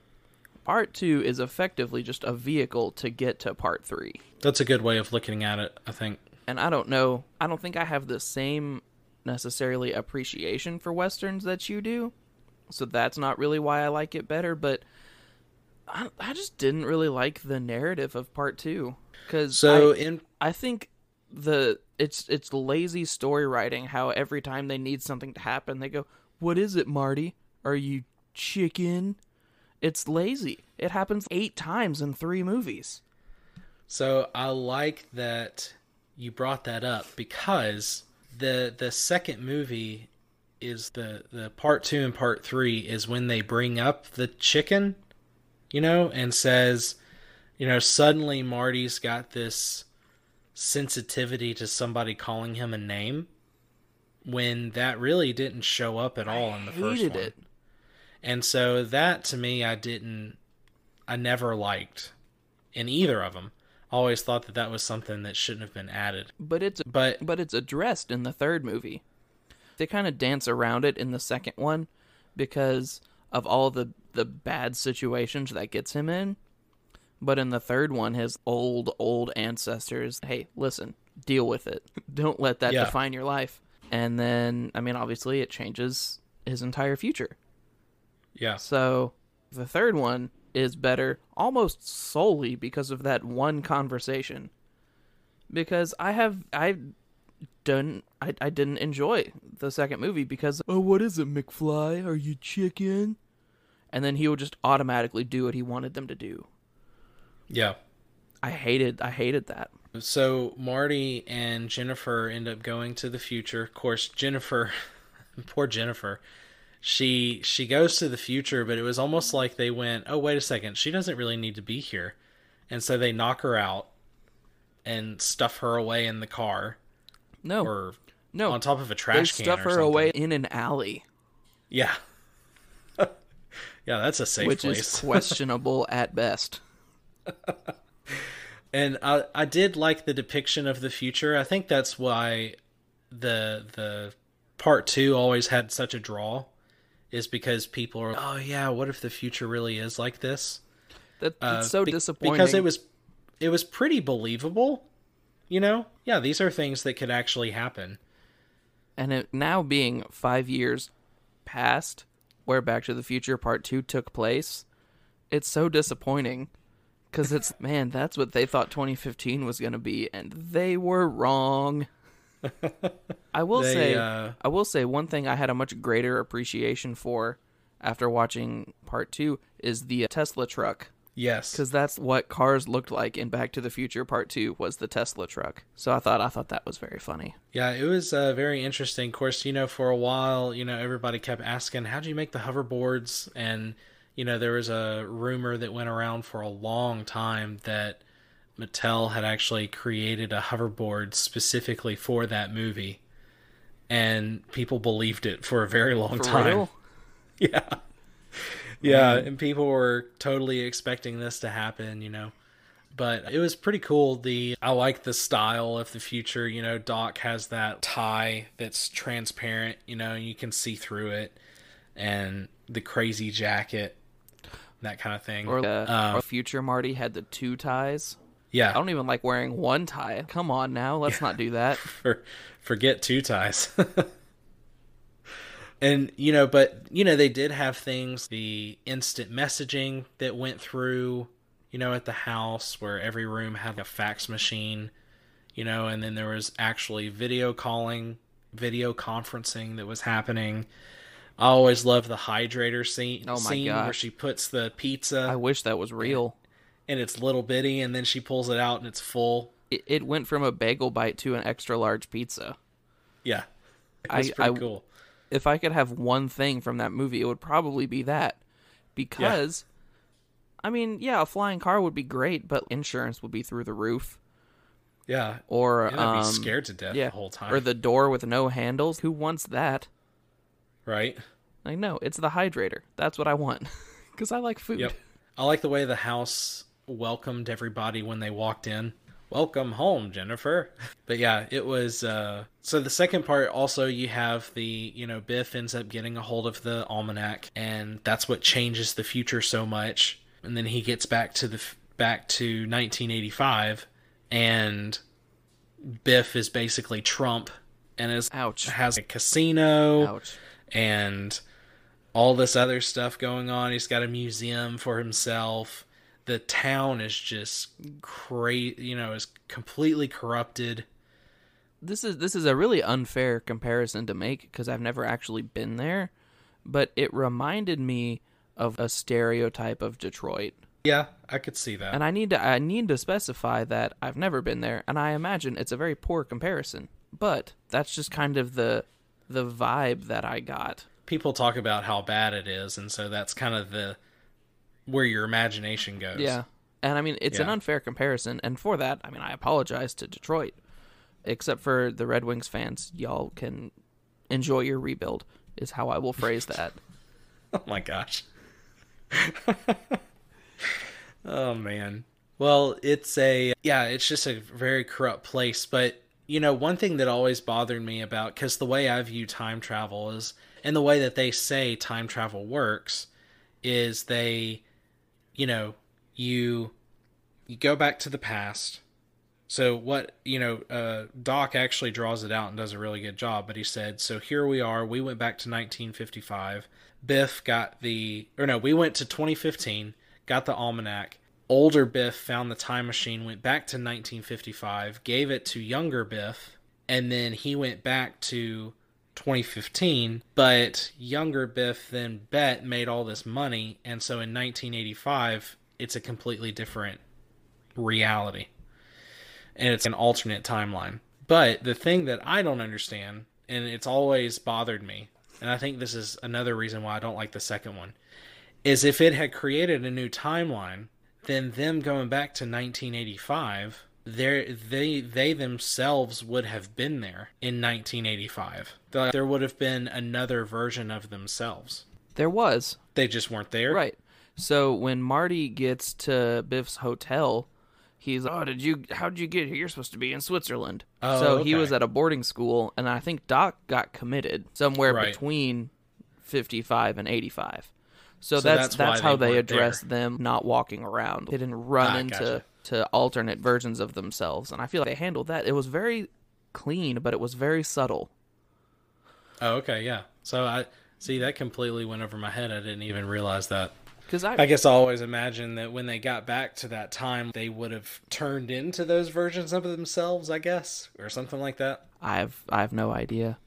part 2 is effectively just a vehicle to get to part 3. That's a good way of looking at it, I think. And I don't think I have the same necessarily appreciation for Westerns that you do. So that's not really why I like it better. But I just didn't really like the narrative of part two, because I think the it's lazy story writing. How every time they need something to happen, they go, "What is it, Marty? Are you chicken?" It's lazy. It happens 8 times in 3 movies. So I like that you brought that up, because the second movie is the part two and part three is when they bring up the chicken, you know, and says, you know, suddenly Marty's got this sensitivity to somebody calling him a name, when that really didn't show up at all in the first one. It. And so that, to me, I never liked in either of them. I always thought that that was something that shouldn't have been added. But it's addressed in the third movie. They kind of dance around it in the second one because of all the bad situations that gets him in. But in the third one, his old ancestors, hey, listen, deal with it. Don't let that define your life. And then, I mean, obviously it changes his entire future. Yeah. So the third one is better almost solely because of that one conversation. Because I didn't enjoy the second movie because, oh, what is it, McFly? Are you chicken? And then he would just automatically do what he wanted them to do. Yeah. I hated that. So Marty and Jennifer end up going to the future. Of course, Jennifer, poor Jennifer, she goes to the future, but it was almost like they went, oh, wait a second, she doesn't really need to be here. And so they knock her out and stuff her away in the car. No. Or no. On top of a trash can. They stuff her away in an alley. Yeah. Yeah, that's a safe place. Which is questionable at best. And I did like the depiction of the future. I think that's why the part two always had such a draw. Is because people are, oh yeah, what if the future really is like this? That's so disappointing. Because it was pretty believable, you know? Yeah, these are things that could actually happen. And it now being 5 years past where Back to the Future Part 2 took place, it's so disappointing. Because it's, man, that's what they thought 2015 was going to be, and they were wrong. I will say one thing I had a much greater appreciation for after watching part two is the Tesla truck. Yes. Because that's what cars looked like in Back to the Future Part 2 was the Tesla truck. So I thought that was very funny. Yeah, it was very interesting. Of course, you know, for a while, you know, everybody kept asking, how do you make the hoverboards? And, you know, there was a rumor that went around for a long time that Mattel had actually created a hoverboard specifically for that movie, and people believed it for a very long time. Real? Yeah. Yeah. And people were totally expecting this to happen, you know, but it was pretty cool. I like the style of the future, you know, Doc has that tie that's transparent, you know, you can see through it, and the crazy jacket, that kind of thing. Or future Marty had the 2 ties. Yeah. I don't even like wearing 1 tie. Come on now, let's not do that. Forget 2 ties. And, you know, but, you know, they did have things, the instant messaging that went through, you know, at the house where every room had a fax machine, you know, and then there was actually video conferencing that was happening. I always love the hydrator scene, where she puts the pizza. I wish that was real. And it's little bitty, and then she pulls it out, and it's full. It went from a bagel bite to an extra large pizza. Yeah, that's pretty cool. If I could have one thing from that movie, it would probably be that. Because, yeah. I mean, yeah, a flying car would be great, but insurance would be through the roof. Yeah, or I'd be scared to death the whole time. Or the door with no handles. Who wants that? Right. Like, no, it's the hydrator. That's what I want, because I like food. Yep. I like the way the house welcomed everybody when they walked in. Welcome home, Jennifer. But yeah, it was so the second part also, you have the, you know, Biff ends up getting a hold of the almanac, and that's what changes the future so much. And then he gets back to 1985, and Biff is basically Trump and has a casino. Ouch. And all this other stuff going on. He's got a museum for himself. The town is just crazy, you know, is completely corrupted. This is a really unfair comparison to make because I've never actually been there, but it reminded me of a stereotype of Detroit. Yeah, I could see that. And I need to specify that I've never been there, and I imagine it's a very poor comparison. But that's just kind of the vibe that I got. People talk about how bad it is, and so that's kind of the where your imagination goes. Yeah. And I mean, it's an unfair comparison, and for that, I mean, I apologize to Detroit. Except for the Red Wings fans, y'all can enjoy your rebuild, is how I will phrase that. Oh my gosh. Oh man. Well, it's just a very corrupt place. But, you know, one thing that always bothered me about, because the way I view time travel is, and the way that they say time travel works, is they, you know, you go back to the past. So what, you know, Doc actually draws it out and does a really good job, but he said, so here we are, we went back to 1955, Biff got we went to 2015, got the almanac, older Biff found the time machine, went back to 1955, gave it to younger Biff, and then he went back to 2015, but younger Biff then made all this money, and so in 1985, it's a completely different reality. And it's an alternate timeline. But the thing that I don't understand, and it's always bothered me, and I think this is another reason why I don't like the second one, is if it had created a new timeline, then them going back to 1985, they themselves would have been there in 1985. There would have been another version of themselves. There was. They just weren't there. Right. So when Marty gets to Biff's hotel, he's like, how'd you get here? You're supposed to be in Switzerland. Oh, so okay. He was at a boarding school, and I think Doc got committed somewhere between 55 and 85. So that's how they address them not walking around. They didn't run into alternate versions of themselves, and I feel like they handled that. It was very clean, but it was very subtle. Oh, okay, yeah. So I see that completely went over my head. I didn't even realize that. Because I guess I always imagined that when they got back to that time, they would have turned into those versions of themselves, I guess, or something like that. I have no idea.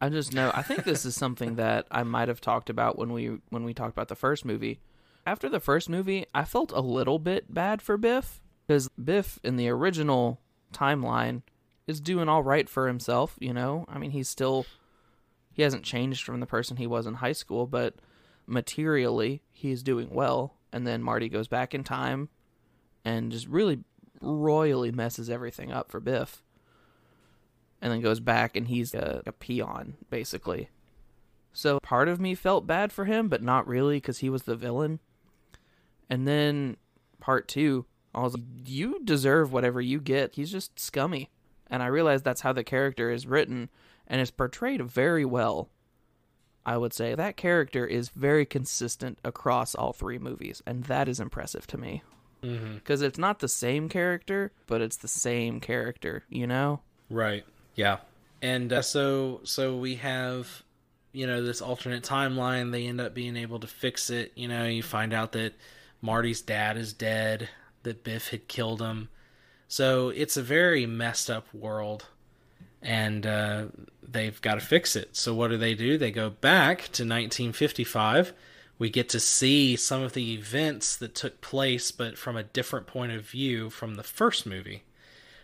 I just know. I think this is something that I might have talked about when we talked about the first movie. After the first movie, I felt a little bit bad for Biff, because Biff in the original timeline is doing all right for himself. You know, I mean, he hasn't changed from the person he was in high school, but materially he's doing well, and then Marty goes back in time and just really royally messes everything up for Biff, and then goes back and he's a peon basically. So part of me felt bad for him, but not really, because he was the villain. And then part two, I was like, you deserve whatever you get. He's just scummy, and I realized that's how the character is written, and it's portrayed very well. I would say that character is very consistent across all three movies, and that is impressive to me. Because it's not the same character, but it's the same character, you know? Right, yeah. And so we have, you know, this alternate timeline. They end up being able to fix it. You know, you find out that Marty's dad is dead, that Biff had killed him. So it's a very messed up world. And they've got to fix it. So what do? They go back to 1955. We get to see some of the events that took place, but from a different point of view from the first movie,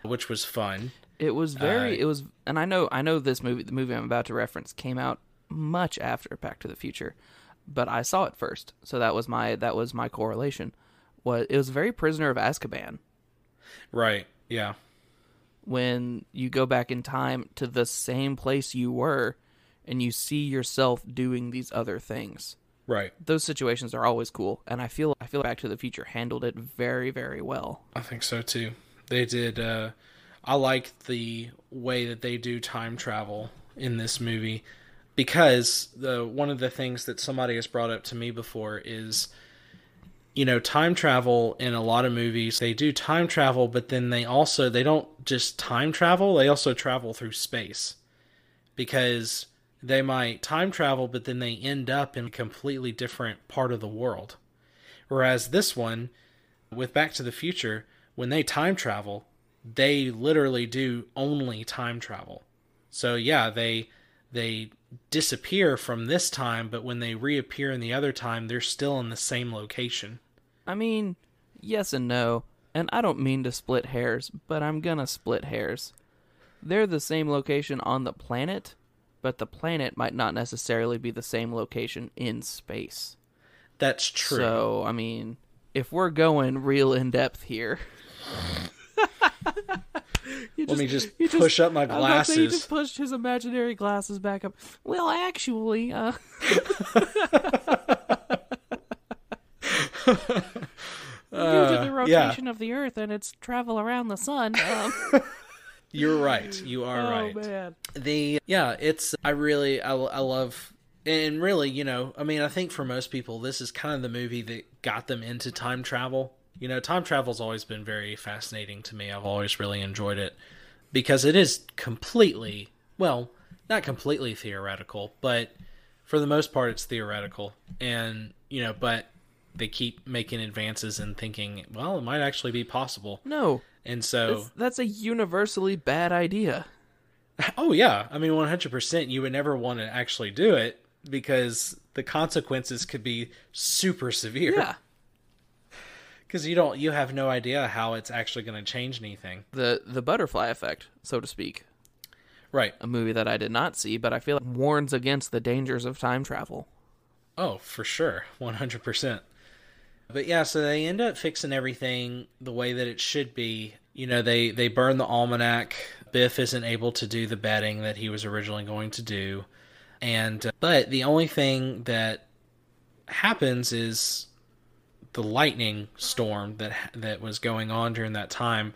which was fun. It was very. It was, and I know this movie, the movie I'm about to reference, came out much after Back to the Future, but I saw it first, so that was my correlation. It was very Prisoner of Azkaban. Right. Yeah. When you go back in time to the same place you were and you see yourself doing these other things. Right. Those situations are always cool. And I feel Back to the Future handled it very, very well. I think so too. They did. I like the way that they do time travel in this movie, because one of the things that somebody has brought up to me before is, you know, time travel in a lot of movies, they do time travel, but then they don't just time travel, they also travel through space, because They might time travel, but then they end up in a completely different part of the world. Whereas this one, with Back to the Future, when they time travel, they literally do only time travel. So yeah, they disappear from this time, but when they reappear in the other time, they're still in the same location. I mean, yes and no. And I don't mean to split hairs, but I'm gonna split hairs. They're the same location on the planet, but the planet might not necessarily be the same location in space. That's true. So, I mean, if we're going real in-depth here... Let me just push up my glasses. He just pushed his imaginary glasses back up. Well, actually... Due to the rotation of the Earth and its travel around the sun. You're right. You are right. Oh, man. I love, and really, you know, I mean, I think for most people, this is kind of the movie that got them into time travel. You know, time travel's always been very fascinating to me. I've always really enjoyed it because it is completely, well, not completely theoretical, but for the most part, it's theoretical. And, you know, but they keep making advances and thinking, well, it might actually be possible. No. And so... That's a universally bad idea. Oh, yeah. I mean, 100%. You would never want to actually do it because the consequences could be super severe. Yeah. Because you have no idea how it's actually going to change anything. The butterfly effect, so to speak. Right. A movie that I did not see, but I feel like warns against the dangers of time travel. Oh, for sure. 100%. But yeah, so they end up fixing everything the way that it should be. You know, they burn the almanac. Biff isn't able to do the betting that he was originally going to do. And but the only thing that happens is the lightning storm that was going on during that time.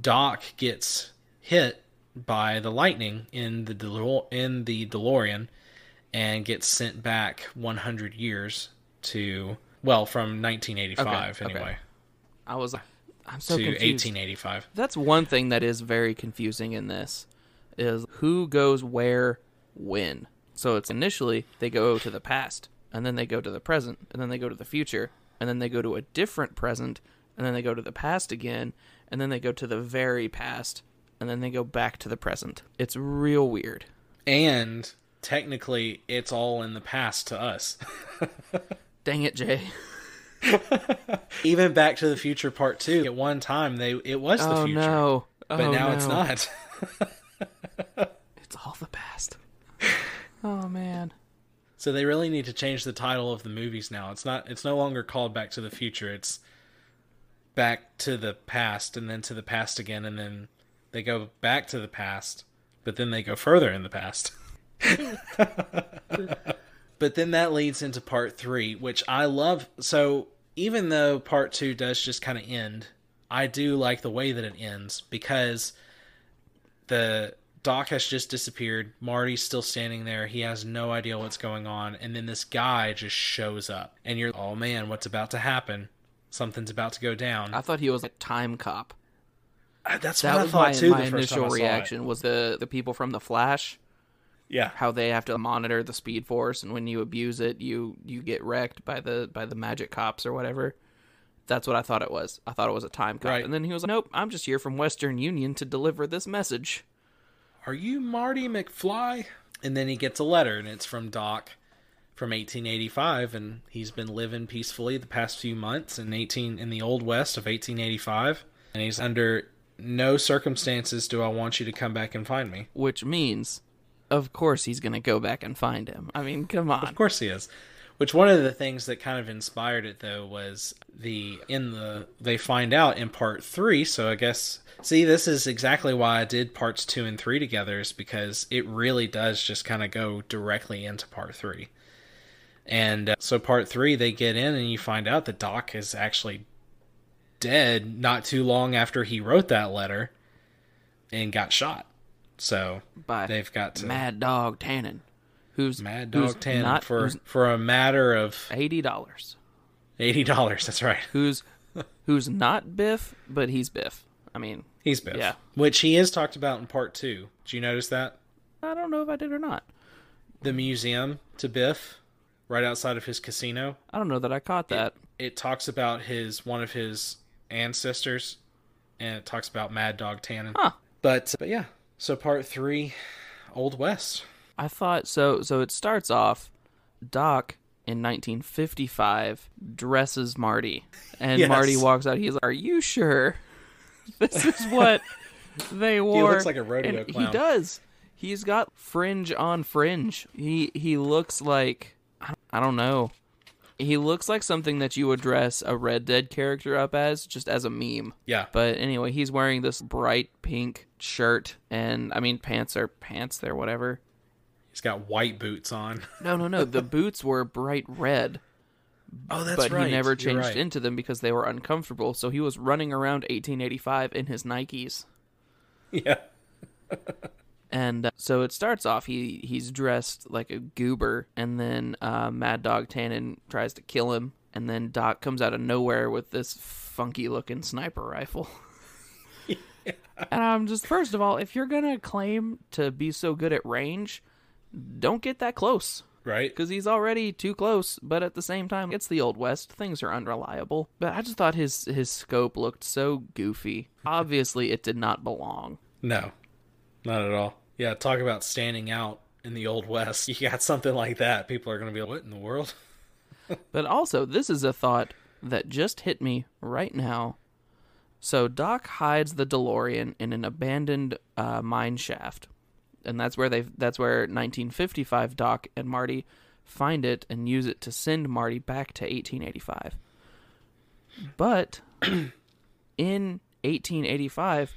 Doc gets hit by the lightning in the DeLorean and gets sent back 100 years to... Well, from 1985, okay, anyway. Okay. I was like, I'm so confused. To 1885. That's one thing that is very confusing in this, is who goes where, when. So it's initially, they go to the past, and then they go to the present, and then they go to the future, and then they go to a different present, and then they go to the past again, and then they go to the very past, and then they go back to the present. It's real weird. And technically, it's all in the past to us. Dang it, Jay. Even Back to the Future Part 2, at one time, it was the future. No. Oh, but now it's not. It's all the past. Oh, man. So they really need to change the title of the movies now. It's no longer called Back to the Future. It's Back to the Past, and then to the past again, and then they go back to the past, but then they go further in the past. But then that leads into part 3, which I love. So even though part 2 does just kind of end, I do like the way that it ends because the Doc has just disappeared. Marty's still standing there. He has no idea what's going on. And then this guy just shows up and you're, oh man, what's about to happen? Something's about to go down. I thought he was a time cop. That's what I thought too. My initial reaction was the people from The Flash. Yeah, how they have to monitor the speed force, and when you abuse it, you get wrecked by the magic cops or whatever. That's what I thought it was. I thought it was a time cop, right. And then he was like, "Nope, I'm just here from Western Union to deliver this message." Are you Marty McFly? And then he gets a letter, and it's from Doc, from 1885, and he's been living peacefully the past few months in the Old West of 1885, and he's under no circumstances do I want you to come back and find me, which means. Of course he's going to go back and find him. I mean, come on. Of course he is. Which one of the things that kind of inspired it, though, was they find out in part 3. So I guess, see, this is exactly why I did parts 2 and 3 together is because it really does just kind of go directly into part 3. And so part 3, they get in and you find out that Doc is actually dead not too long after he wrote that letter and got shot. So by they've got to, Mad Dog Tannen for a matter of $80. $80, that's right. Who's not Biff, but he's Biff. I mean, he's Biff. Yeah, which he is talked about in part 2. Did you notice that? I don't know if I did or not. the museum to Biff right outside of his casino. I don't know that I caught that. It talks about one of his ancestors, and it talks about Mad Dog Tannen. Huh. But yeah, so part 3, Old West. I thought so. So it starts off, Doc in 1955 dresses Marty, and yes. Marty walks out. He's like, "Are you sure this is what they wore?" He looks like a rodeo clown. He does. He's got fringe on fringe. He looks like, I don't know. He looks like something that you would dress a Red Dead character up as, just as a meme. Yeah. But anyway, he's wearing this bright pink shirt, and I mean, pants, they're whatever. He's got white boots on. No. The boots were bright red. Oh, that's right. But he never changed into them because they were uncomfortable, so he was running around 1885 in his Nikes. Yeah. And so it starts off, he's dressed like a goober, and then Mad Dog Tannen tries to kill him, and then Doc comes out of nowhere with this funky-looking sniper rifle. Yeah. And I'm just, first of all, if you're going to claim to be so good at range, don't get that close. Right. Because he's already too close, but at the same time, it's the Old West. Things are unreliable. But I just thought his scope looked so goofy. Obviously, it did not belong. No, not at all. Yeah, talk about standing out in the Old West. You got something like that, people are going to be like, what in the world? But also, this is a thought that just hit me right now. So Doc hides the DeLorean in an abandoned mine shaft. And that's where 1955 Doc and Marty find it and use it to send Marty back to 1885. But in 1885,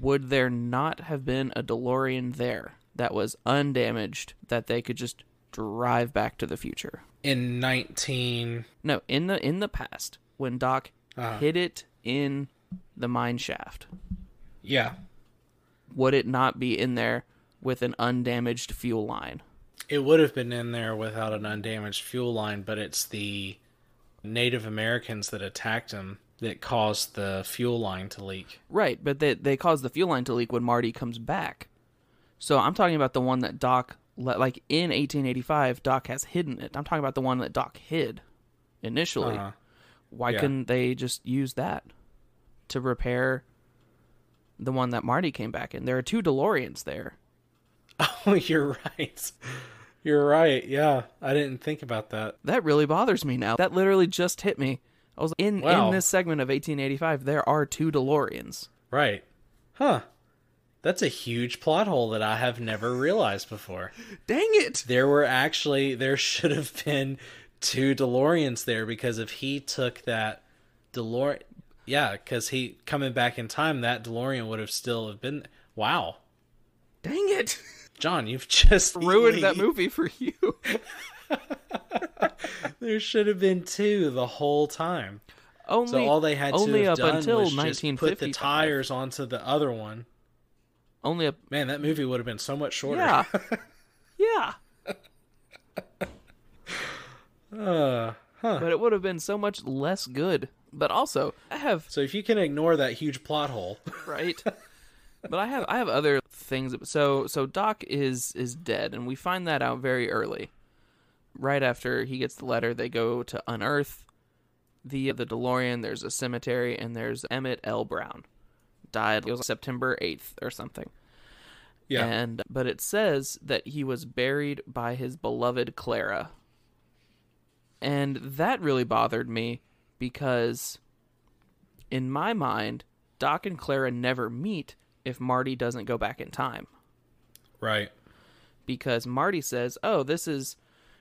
would there not have been a DeLorean there that was undamaged that they could just drive back to the future? In the past, when Doc hid it in the mine shaft. Yeah. Would it not be in there with an undamaged fuel line? It would have been in there without an undamaged fuel line, but it's the Native Americans that attacked him that caused the fuel line to leak. Right, but they caused the fuel line to leak when Marty comes back. So I'm talking about the one that Doc, like in 1885, Doc has hidden it. I'm talking about the one that Doc hid initially. Uh-huh. Why couldn't they just use that to repair the one that Marty came back in? There are two DeLoreans there. Oh, you're right. You're right. Yeah, I didn't think about that. That really bothers me now. That literally just hit me. I was like, in this segment of 1885, there are two DeLoreans. Right. Huh. That's a huge plot hole that I have never realized before. Dang it! There should have been two DeLoreans there, because if he took that DeLorean... Yeah, because he coming back in time, that DeLorean would have still have been. Wow, dang it, John, you've just ruined that movie for you. There should have been two the whole time. Only, so all they had to have done was just put the tires onto the other one. Man, that movie would have been so much shorter. Yeah, yeah. But it would have been so much less good. But also, So if you can ignore that huge plot hole, right? But I have other things. So Doc is dead, and we find that out very early. Right after he gets the letter, they go to unearth the DeLorean. There's a cemetery, and there's Emmett L. Brown, died. It was September 8th or something. Yeah. But it says that he was buried by his beloved Clara, and that really bothered me. Because, in my mind, Doc and Clara never meet if Marty doesn't go back in time. Right. Because Marty says, oh, this is,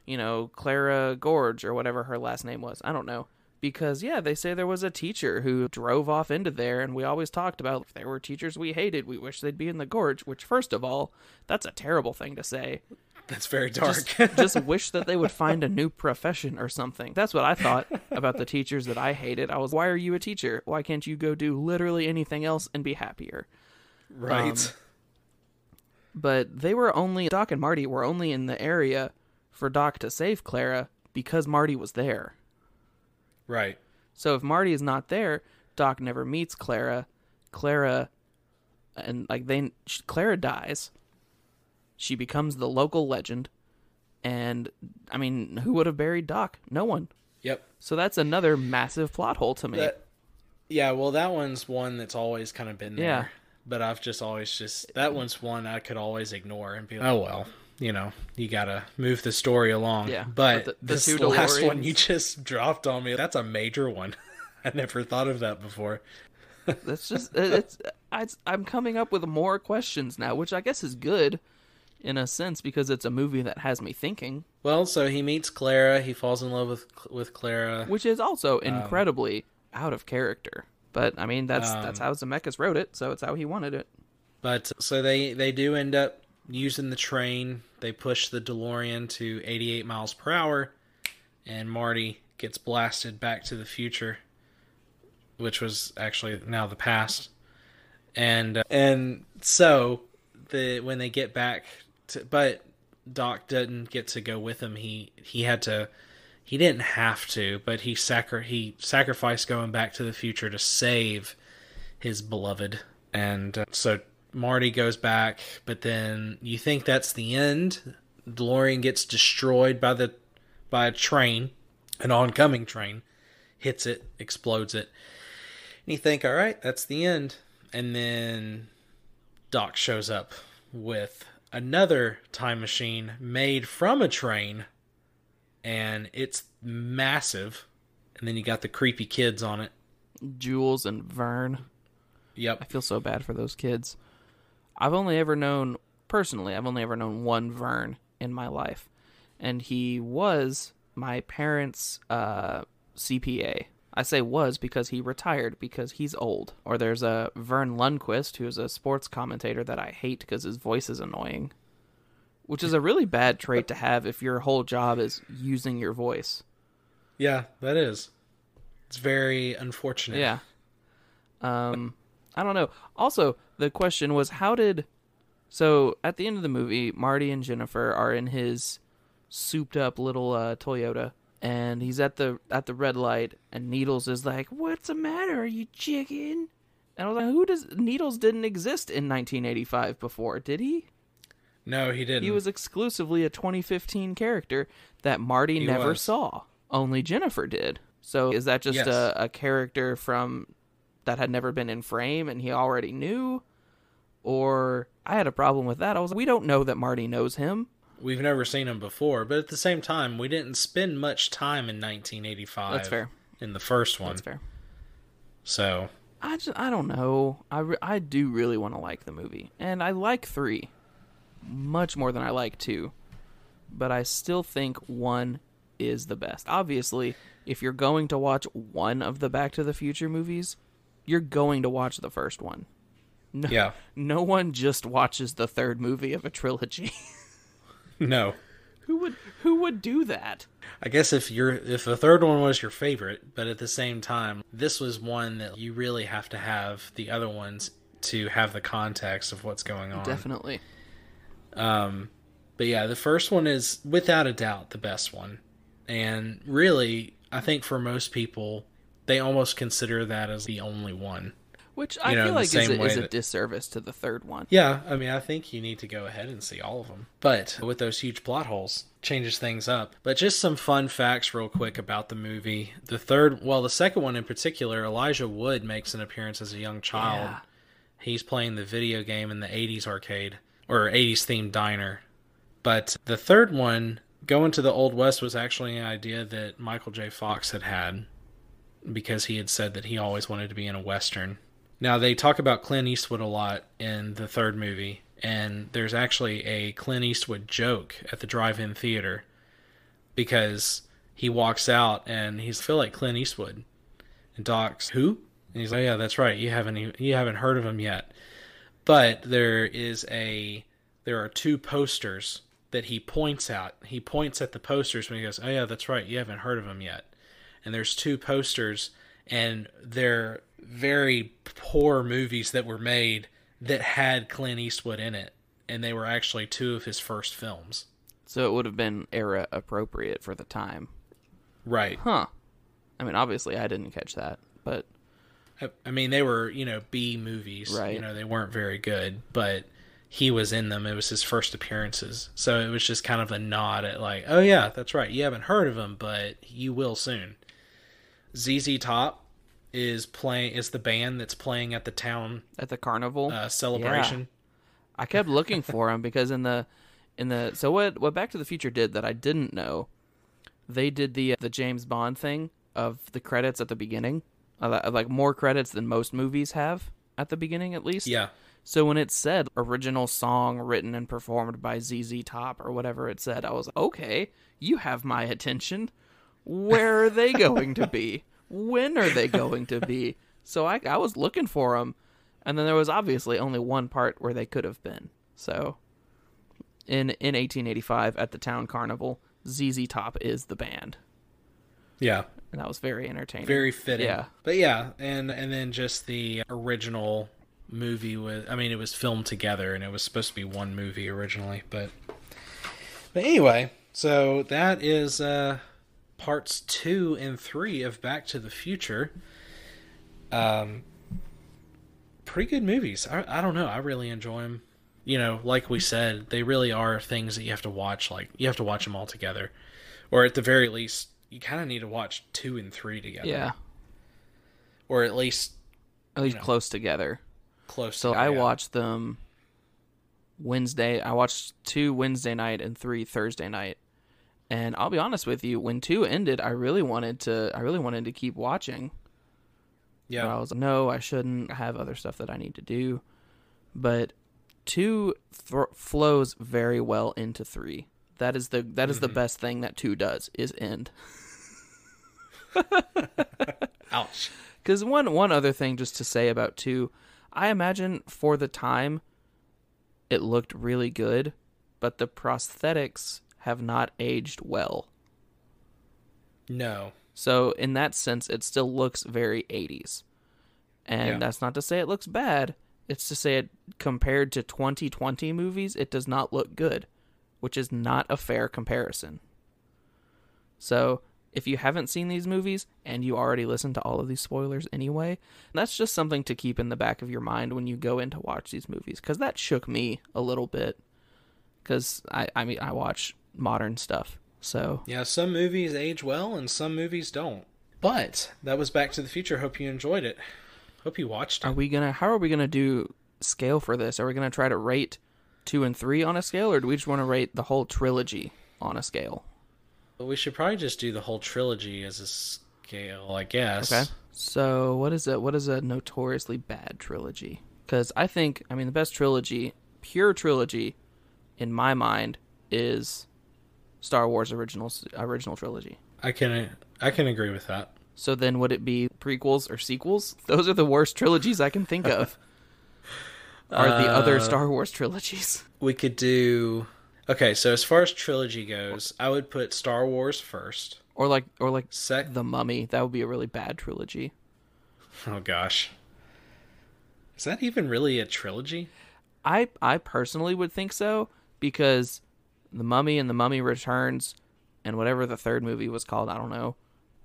Clara Gorge or whatever her last name was. I don't know. Because, yeah, they say there was a teacher who drove off into there, and we always talked about if there were teachers we hated, we wish they'd be in the gorge, which, first of all, that's a terrible thing to say. That's very dark. Just wish that they would find a new profession or something. That's what I thought about the teachers that I hated. I was, why are you a teacher? Why can't you go do literally anything else and be happier? Right. But they were only, Doc and Marty were only in the area for Doc to save Clara because Marty was there. Right. So if Marty is not there, Doc never meets Clara. Clara dies. She becomes the local legend. And, I mean, who would have buried Doc? No one. Yep. So that's another massive plot hole to me. Yeah, well, that one's one that's always kind of been there. Yeah. But I've just always just... That one's one I could always ignore and be like, oh, well, you know, you got to move the story along. Yeah. But this last one you just dropped on me, that's a major one. I never thought of that before. That's just... I'm coming up with more questions now, which I guess is good. In a sense, because it's a movie that has me thinking. Well, so he meets Clara. He falls in love with Clara. Which is also incredibly out of character. But, I mean, that's how Zemeckis wrote it, so it's how he wanted it. But, so they do end up using the train. They push the DeLorean to 88 miles per hour, and Marty gets blasted back to the future, which was actually now the past. And so, when they get back... But Doc didn't get to go with him. He sacrificed going back to the future to save his beloved. And so Marty goes back, but then you think that's the end. DeLorean gets destroyed by a train, an oncoming train, hits it, explodes it. And you think, all right, that's the end. And then Doc shows up with another time machine made from a train, and it's massive. And then you got the creepy kids on it, Jules and Vern. Yep. I feel so bad for those kids. I've only ever known one Vern in my life, and he was my parents' CPA. I say was because he retired because he's old. Or there's a Vern Lundquist, who's a sports commentator that I hate because his voice is annoying, which is a really bad trait to have if your whole job is using your voice. Yeah, that is. It's very unfortunate. Yeah. I don't know. Also, the question was so at the end of the movie, Marty and Jennifer are in his souped up little Toyota. And he's at the red light, and Needles is like, "What's the matter? Are you chicken?" And I was like, Needles didn't exist in 1985 before, did he? No, he didn't. He was exclusively a 2015 character that Marty never saw. Only Jennifer did. So is that just a character from that had never been in frame and he already knew? Or I had a problem with that. I was like, we don't know that Marty knows him. We've never seen him before, but at the same time, we didn't spend much time in 1985. That's fair. In the first one. That's fair. So. I don't know. I do really want to like the movie. And I like 3 much more than I like 2. But I still think 1 is the best. Obviously, if you're going to watch one of the Back to the Future movies, you're going to watch the first one. No, yeah. No one just watches the third movie of a trilogy. No. Who would do that? I guess if the third one was your favorite, but at the same time, this was one that you really have to have the other ones to have the context of what's going on. Definitely. But yeah, the first one is without a doubt the best one. And really, I think for most people, they almost consider that as the only one. Which I feel like is a disservice to the third one. Yeah, I mean, I think you need to go ahead and see all of them. But with those huge plot holes, changes things up. But just some fun facts real quick about the movie. The second one in particular, Elijah Wood makes an appearance as a young child. Yeah. He's playing the video game in the 80s arcade, or 80s themed diner. But the third one, going to the Old West, was actually an idea that Michael J. Fox had, because he had said that he always wanted to be in a Western. Now, they talk about Clint Eastwood a lot in the third movie, and there's actually a Clint Eastwood joke at the drive-in theater, because he walks out and he's feel like Clint Eastwood, and Doc's, who? And he's like, yeah, that's right, you haven't heard of him yet. But there are two posters that he points out. He points at the posters when he goes, oh yeah, that's right, you haven't heard of him yet. And there's two posters, and they're very poor movies that were made that had Clint Eastwood in it, and they were actually two of his first films. So it would have been era appropriate for the time. Right. Huh. I mean, obviously I didn't catch that, but... I mean, they were, B movies. Right. They weren't very good, but he was in them. It was his first appearances. So it was just kind of a nod at like, oh yeah, that's right. You haven't heard of him, but you will soon. ZZ Top is the band that's playing at the town at the carnival celebration. Yeah. I kept looking for him because in the so what Back to the Future did that I didn't know, they did the James Bond thing of the credits at the beginning, like more credits than most movies have at the beginning at least. Yeah. So when it said original song written and performed by ZZ Top or whatever it said, I was like, okay, you have my attention. Where are they going to be? When are they going to be? So I was looking for them. And then there was obviously only one part where they could have been. So in 1885 at the town carnival, ZZ Top is the band. Yeah. And that was very entertaining. Very fitting. Yeah. But yeah, and then just the original movie with, I mean, it was filmed together and it was supposed to be one movie originally, but anyway, so that is parts 2 and 3 of Back to the Future. Pretty good movies. I don't know. I really enjoy them. You know, like we said, they really are things that you have to watch. Like you have to watch them all together, or at the very least, you kind of need to watch 2 and 3 together. Yeah. Or at least close together. Close. So I watched them Wednesday. I watched 2 Wednesday night and 3 Thursday night. And I'll be honest with you, when 2 ended, I really wanted to keep watching. Yeah. But I was like, no, I shouldn't. I have other stuff that I need to do. But 2 flows very well into 3. That is the best thing that 2 does is end. Ouch. Because one other thing just to say about 2, I imagine for the time it looked really good, but the prosthetics have not aged well. No. So in that sense, it still looks very 80s. And that's not to say it looks bad. It's to say it compared to 2020 movies, it does not look good, which is not a fair comparison. So if you haven't seen these movies and you already listened to all of these spoilers anyway, that's just something to keep in the back of your mind when you go in to watch these movies. Because that shook me a little bit. Because, I mean, I watch modern stuff. So yeah, some movies age well and some movies don't. But that was Back to the Future. Hope you enjoyed it. Hope you watched it. How are we going to do scale for this? Are we going to try to rate 2 and 3 on a scale? Or do we just want to rate the whole trilogy on a scale? We should probably just do the whole trilogy as a scale, I guess. Okay. So, what is a notoriously bad trilogy? Because the best trilogy, pure trilogy, in my mind, is Star Wars original trilogy. I can agree with that. So then, would it be prequels or sequels? Those are the worst trilogies I can think of. Are the other Star Wars trilogies? We could do. Okay, so as far as trilogy goes, I would put Star Wars first. Or like The Mummy. That would be a really bad trilogy. Oh, gosh. Is that even really a trilogy? I personally would think so, because The Mummy and The Mummy Returns and whatever the third movie was called, I don't know,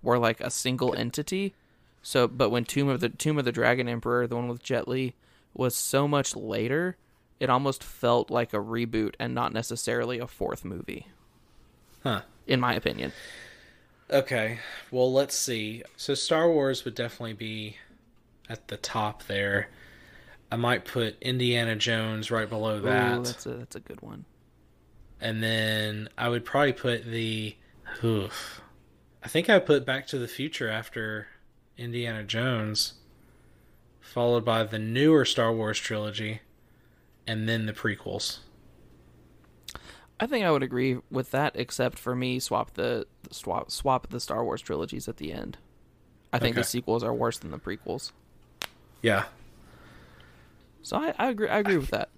were like a single entity. So, but when Tomb of the Dragon Emperor, the one with Jet Li, was so much later, it almost felt like a reboot and not necessarily a fourth movie. Huh. In my opinion. Okay. Well, let's see. So Star Wars would definitely be at the top there. I might put Indiana Jones right below that. Ooh, that's a good one. And then I would probably put I think I put Back to the Future after Indiana Jones, followed by the newer Star Wars trilogy. And then the prequels. I think I would agree with that, except for me, swap the Star Wars trilogies at the end. I think the sequels are worse than the prequels. Yeah. So I agree with that.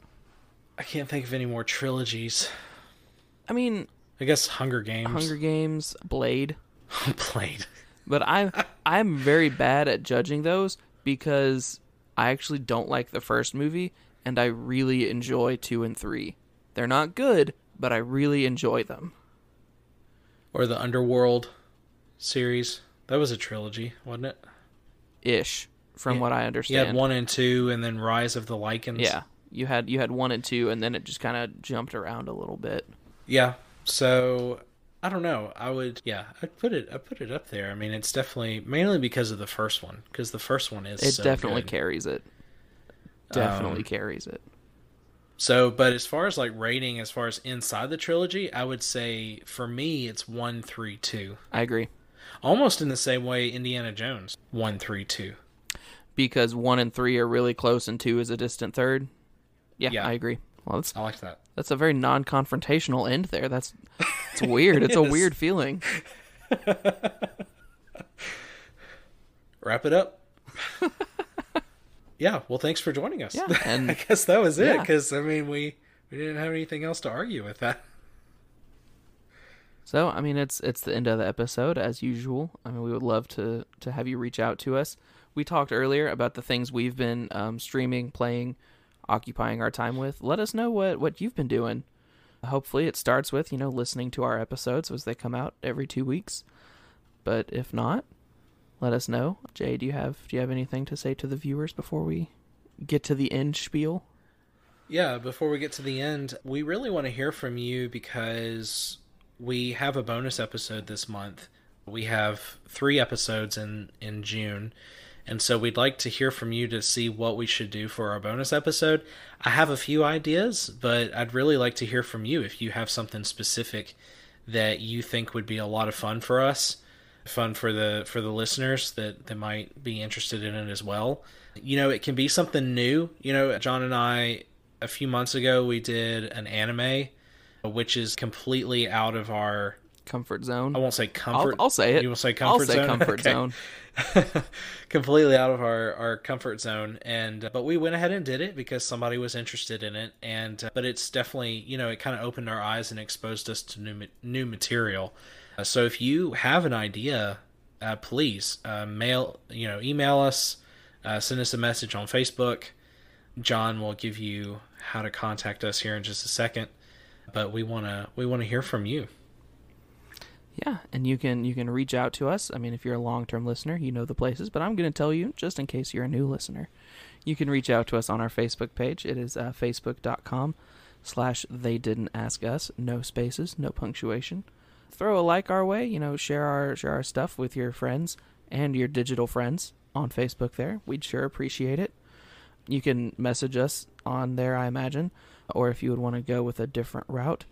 I can't think of any more trilogies. I mean, I guess Hunger Games, Blade. Blade. But I'm very bad at judging those because I actually don't like the first movie. And I really enjoy 2 and 3. They're not good, but I really enjoy them. Or the Underworld series. That was a trilogy, wasn't it? Ish, from what I understand. Yeah, 1 and 2, and then Rise of the Lycans. Yeah, You had 1 and 2, and then it just kind of jumped around a little bit. Yeah. So I don't know. I'd put it up there. I mean, it's definitely mainly because of the first one, because the first one is It definitely carries it. So, but as far as like rating, as far as inside the trilogy, I would say for me it's 1, 3, 2. I agree. Almost in the same way Indiana Jones 1, 3, 2. Because 1 and 3 are really close, and 2 is a distant third. Yeah. I agree. Well, I like that. That's a very non-confrontational end there. It's weird. It's a weird feeling. Wrap it up. Yeah. Well, thanks for joining us. Yeah, and I guess that was it, because I mean we didn't have anything else to argue with that. So I mean it's the end of the episode as usual. I mean we would love to have you reach out to us. We talked earlier about the things we've been streaming, playing, occupying our time with. Let us know what you've been doing. Hopefully it starts with, listening to our episodes as they come out every 2 weeks. But if not, let us know. Jay, do you have anything to say to the viewers before we get to the end spiel? Yeah, before we get to the end, we really want to hear from you because we have a bonus episode this month. We have 3 episodes in June. And so we'd like to hear from you to see what we should do for our bonus episode. I have a few ideas, but I'd really like to hear from you if you have something specific that you think would be a lot of fun for us, fun for the listeners that might be interested in it as well. It can be something new. John and I, a few months ago, we did an anime, which is completely out of our comfort zone. I won't say comfort. I'll say it. You will say comfort zone. I'll say comfort zone. Completely out of our comfort zone, and but we went ahead and did it because somebody was interested in it, and but it's definitely it kind of opened our eyes and exposed us to new material. So if you have an idea, please mail email us, send us a message on Facebook. John will give you how to contact us here in just a second, but we want to hear from you. Yeah, and you can reach out to us. I mean, if you're a long-term listener, you know the places, but I'm going to tell you, just in case you're a new listener, you can reach out to us on our Facebook page. It is facebook.com/theydidn'taskus, no spaces, no punctuation. Throw a like our way, share our stuff with your friends and your digital friends on Facebook there. We'd sure appreciate it. You can message us on there, I imagine, or if you would want to go with a different route,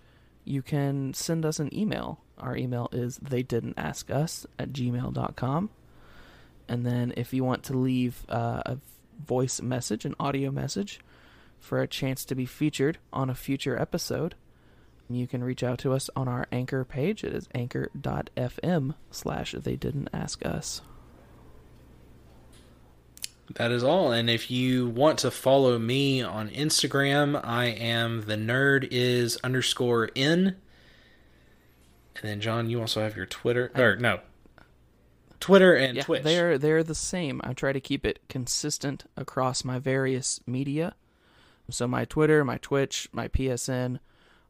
you can send us an email. Our email is theydidn'taskus@gmail.com. And then if you want to leave a voice message, an audio message, for a chance to be featured on a future episode, you can reach out to us on our Anchor page. It is anchor.fm/theydidn'taskus. That is all. And if you want to follow me on Instagram, I am thenerdis_n. And then, John, you also have your Twitter and Twitch. They're the same. I try to keep it consistent across my various media. So my Twitter, my Twitch, my PSN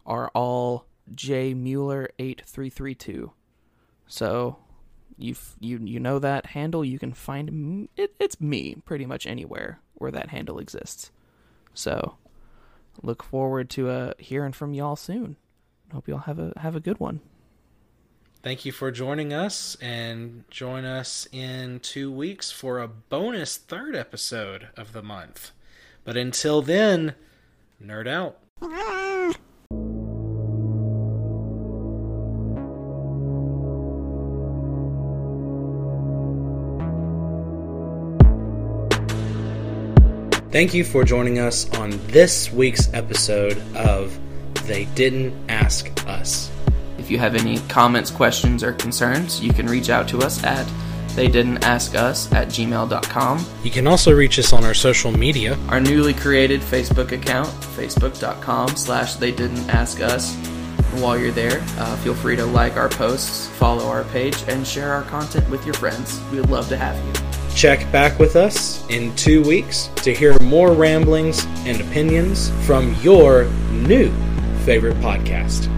are all jmueller8332. So you know that handle. You can find it's me pretty much anywhere where that handle exists. So look forward to hearing from y'all soon. Hope y'all have a good one. Thank you for joining us, and join us in 2 weeks for a bonus 3rd episode of the month. But until then, nerd out. Thank you for joining us on this week's episode of They Didn't Ask Us. If you have any comments, questions, or concerns, you can reach out to us at theydidn'taskus@gmail.com. You can also reach us on our social media. Our newly created Facebook account, facebook.com/theydidn'taskus. While you're there, feel free to like our posts, follow our page, and share our content with your friends. We would love to have you. Check back with us in 2 weeks to hear more ramblings and opinions from your new favorite podcast.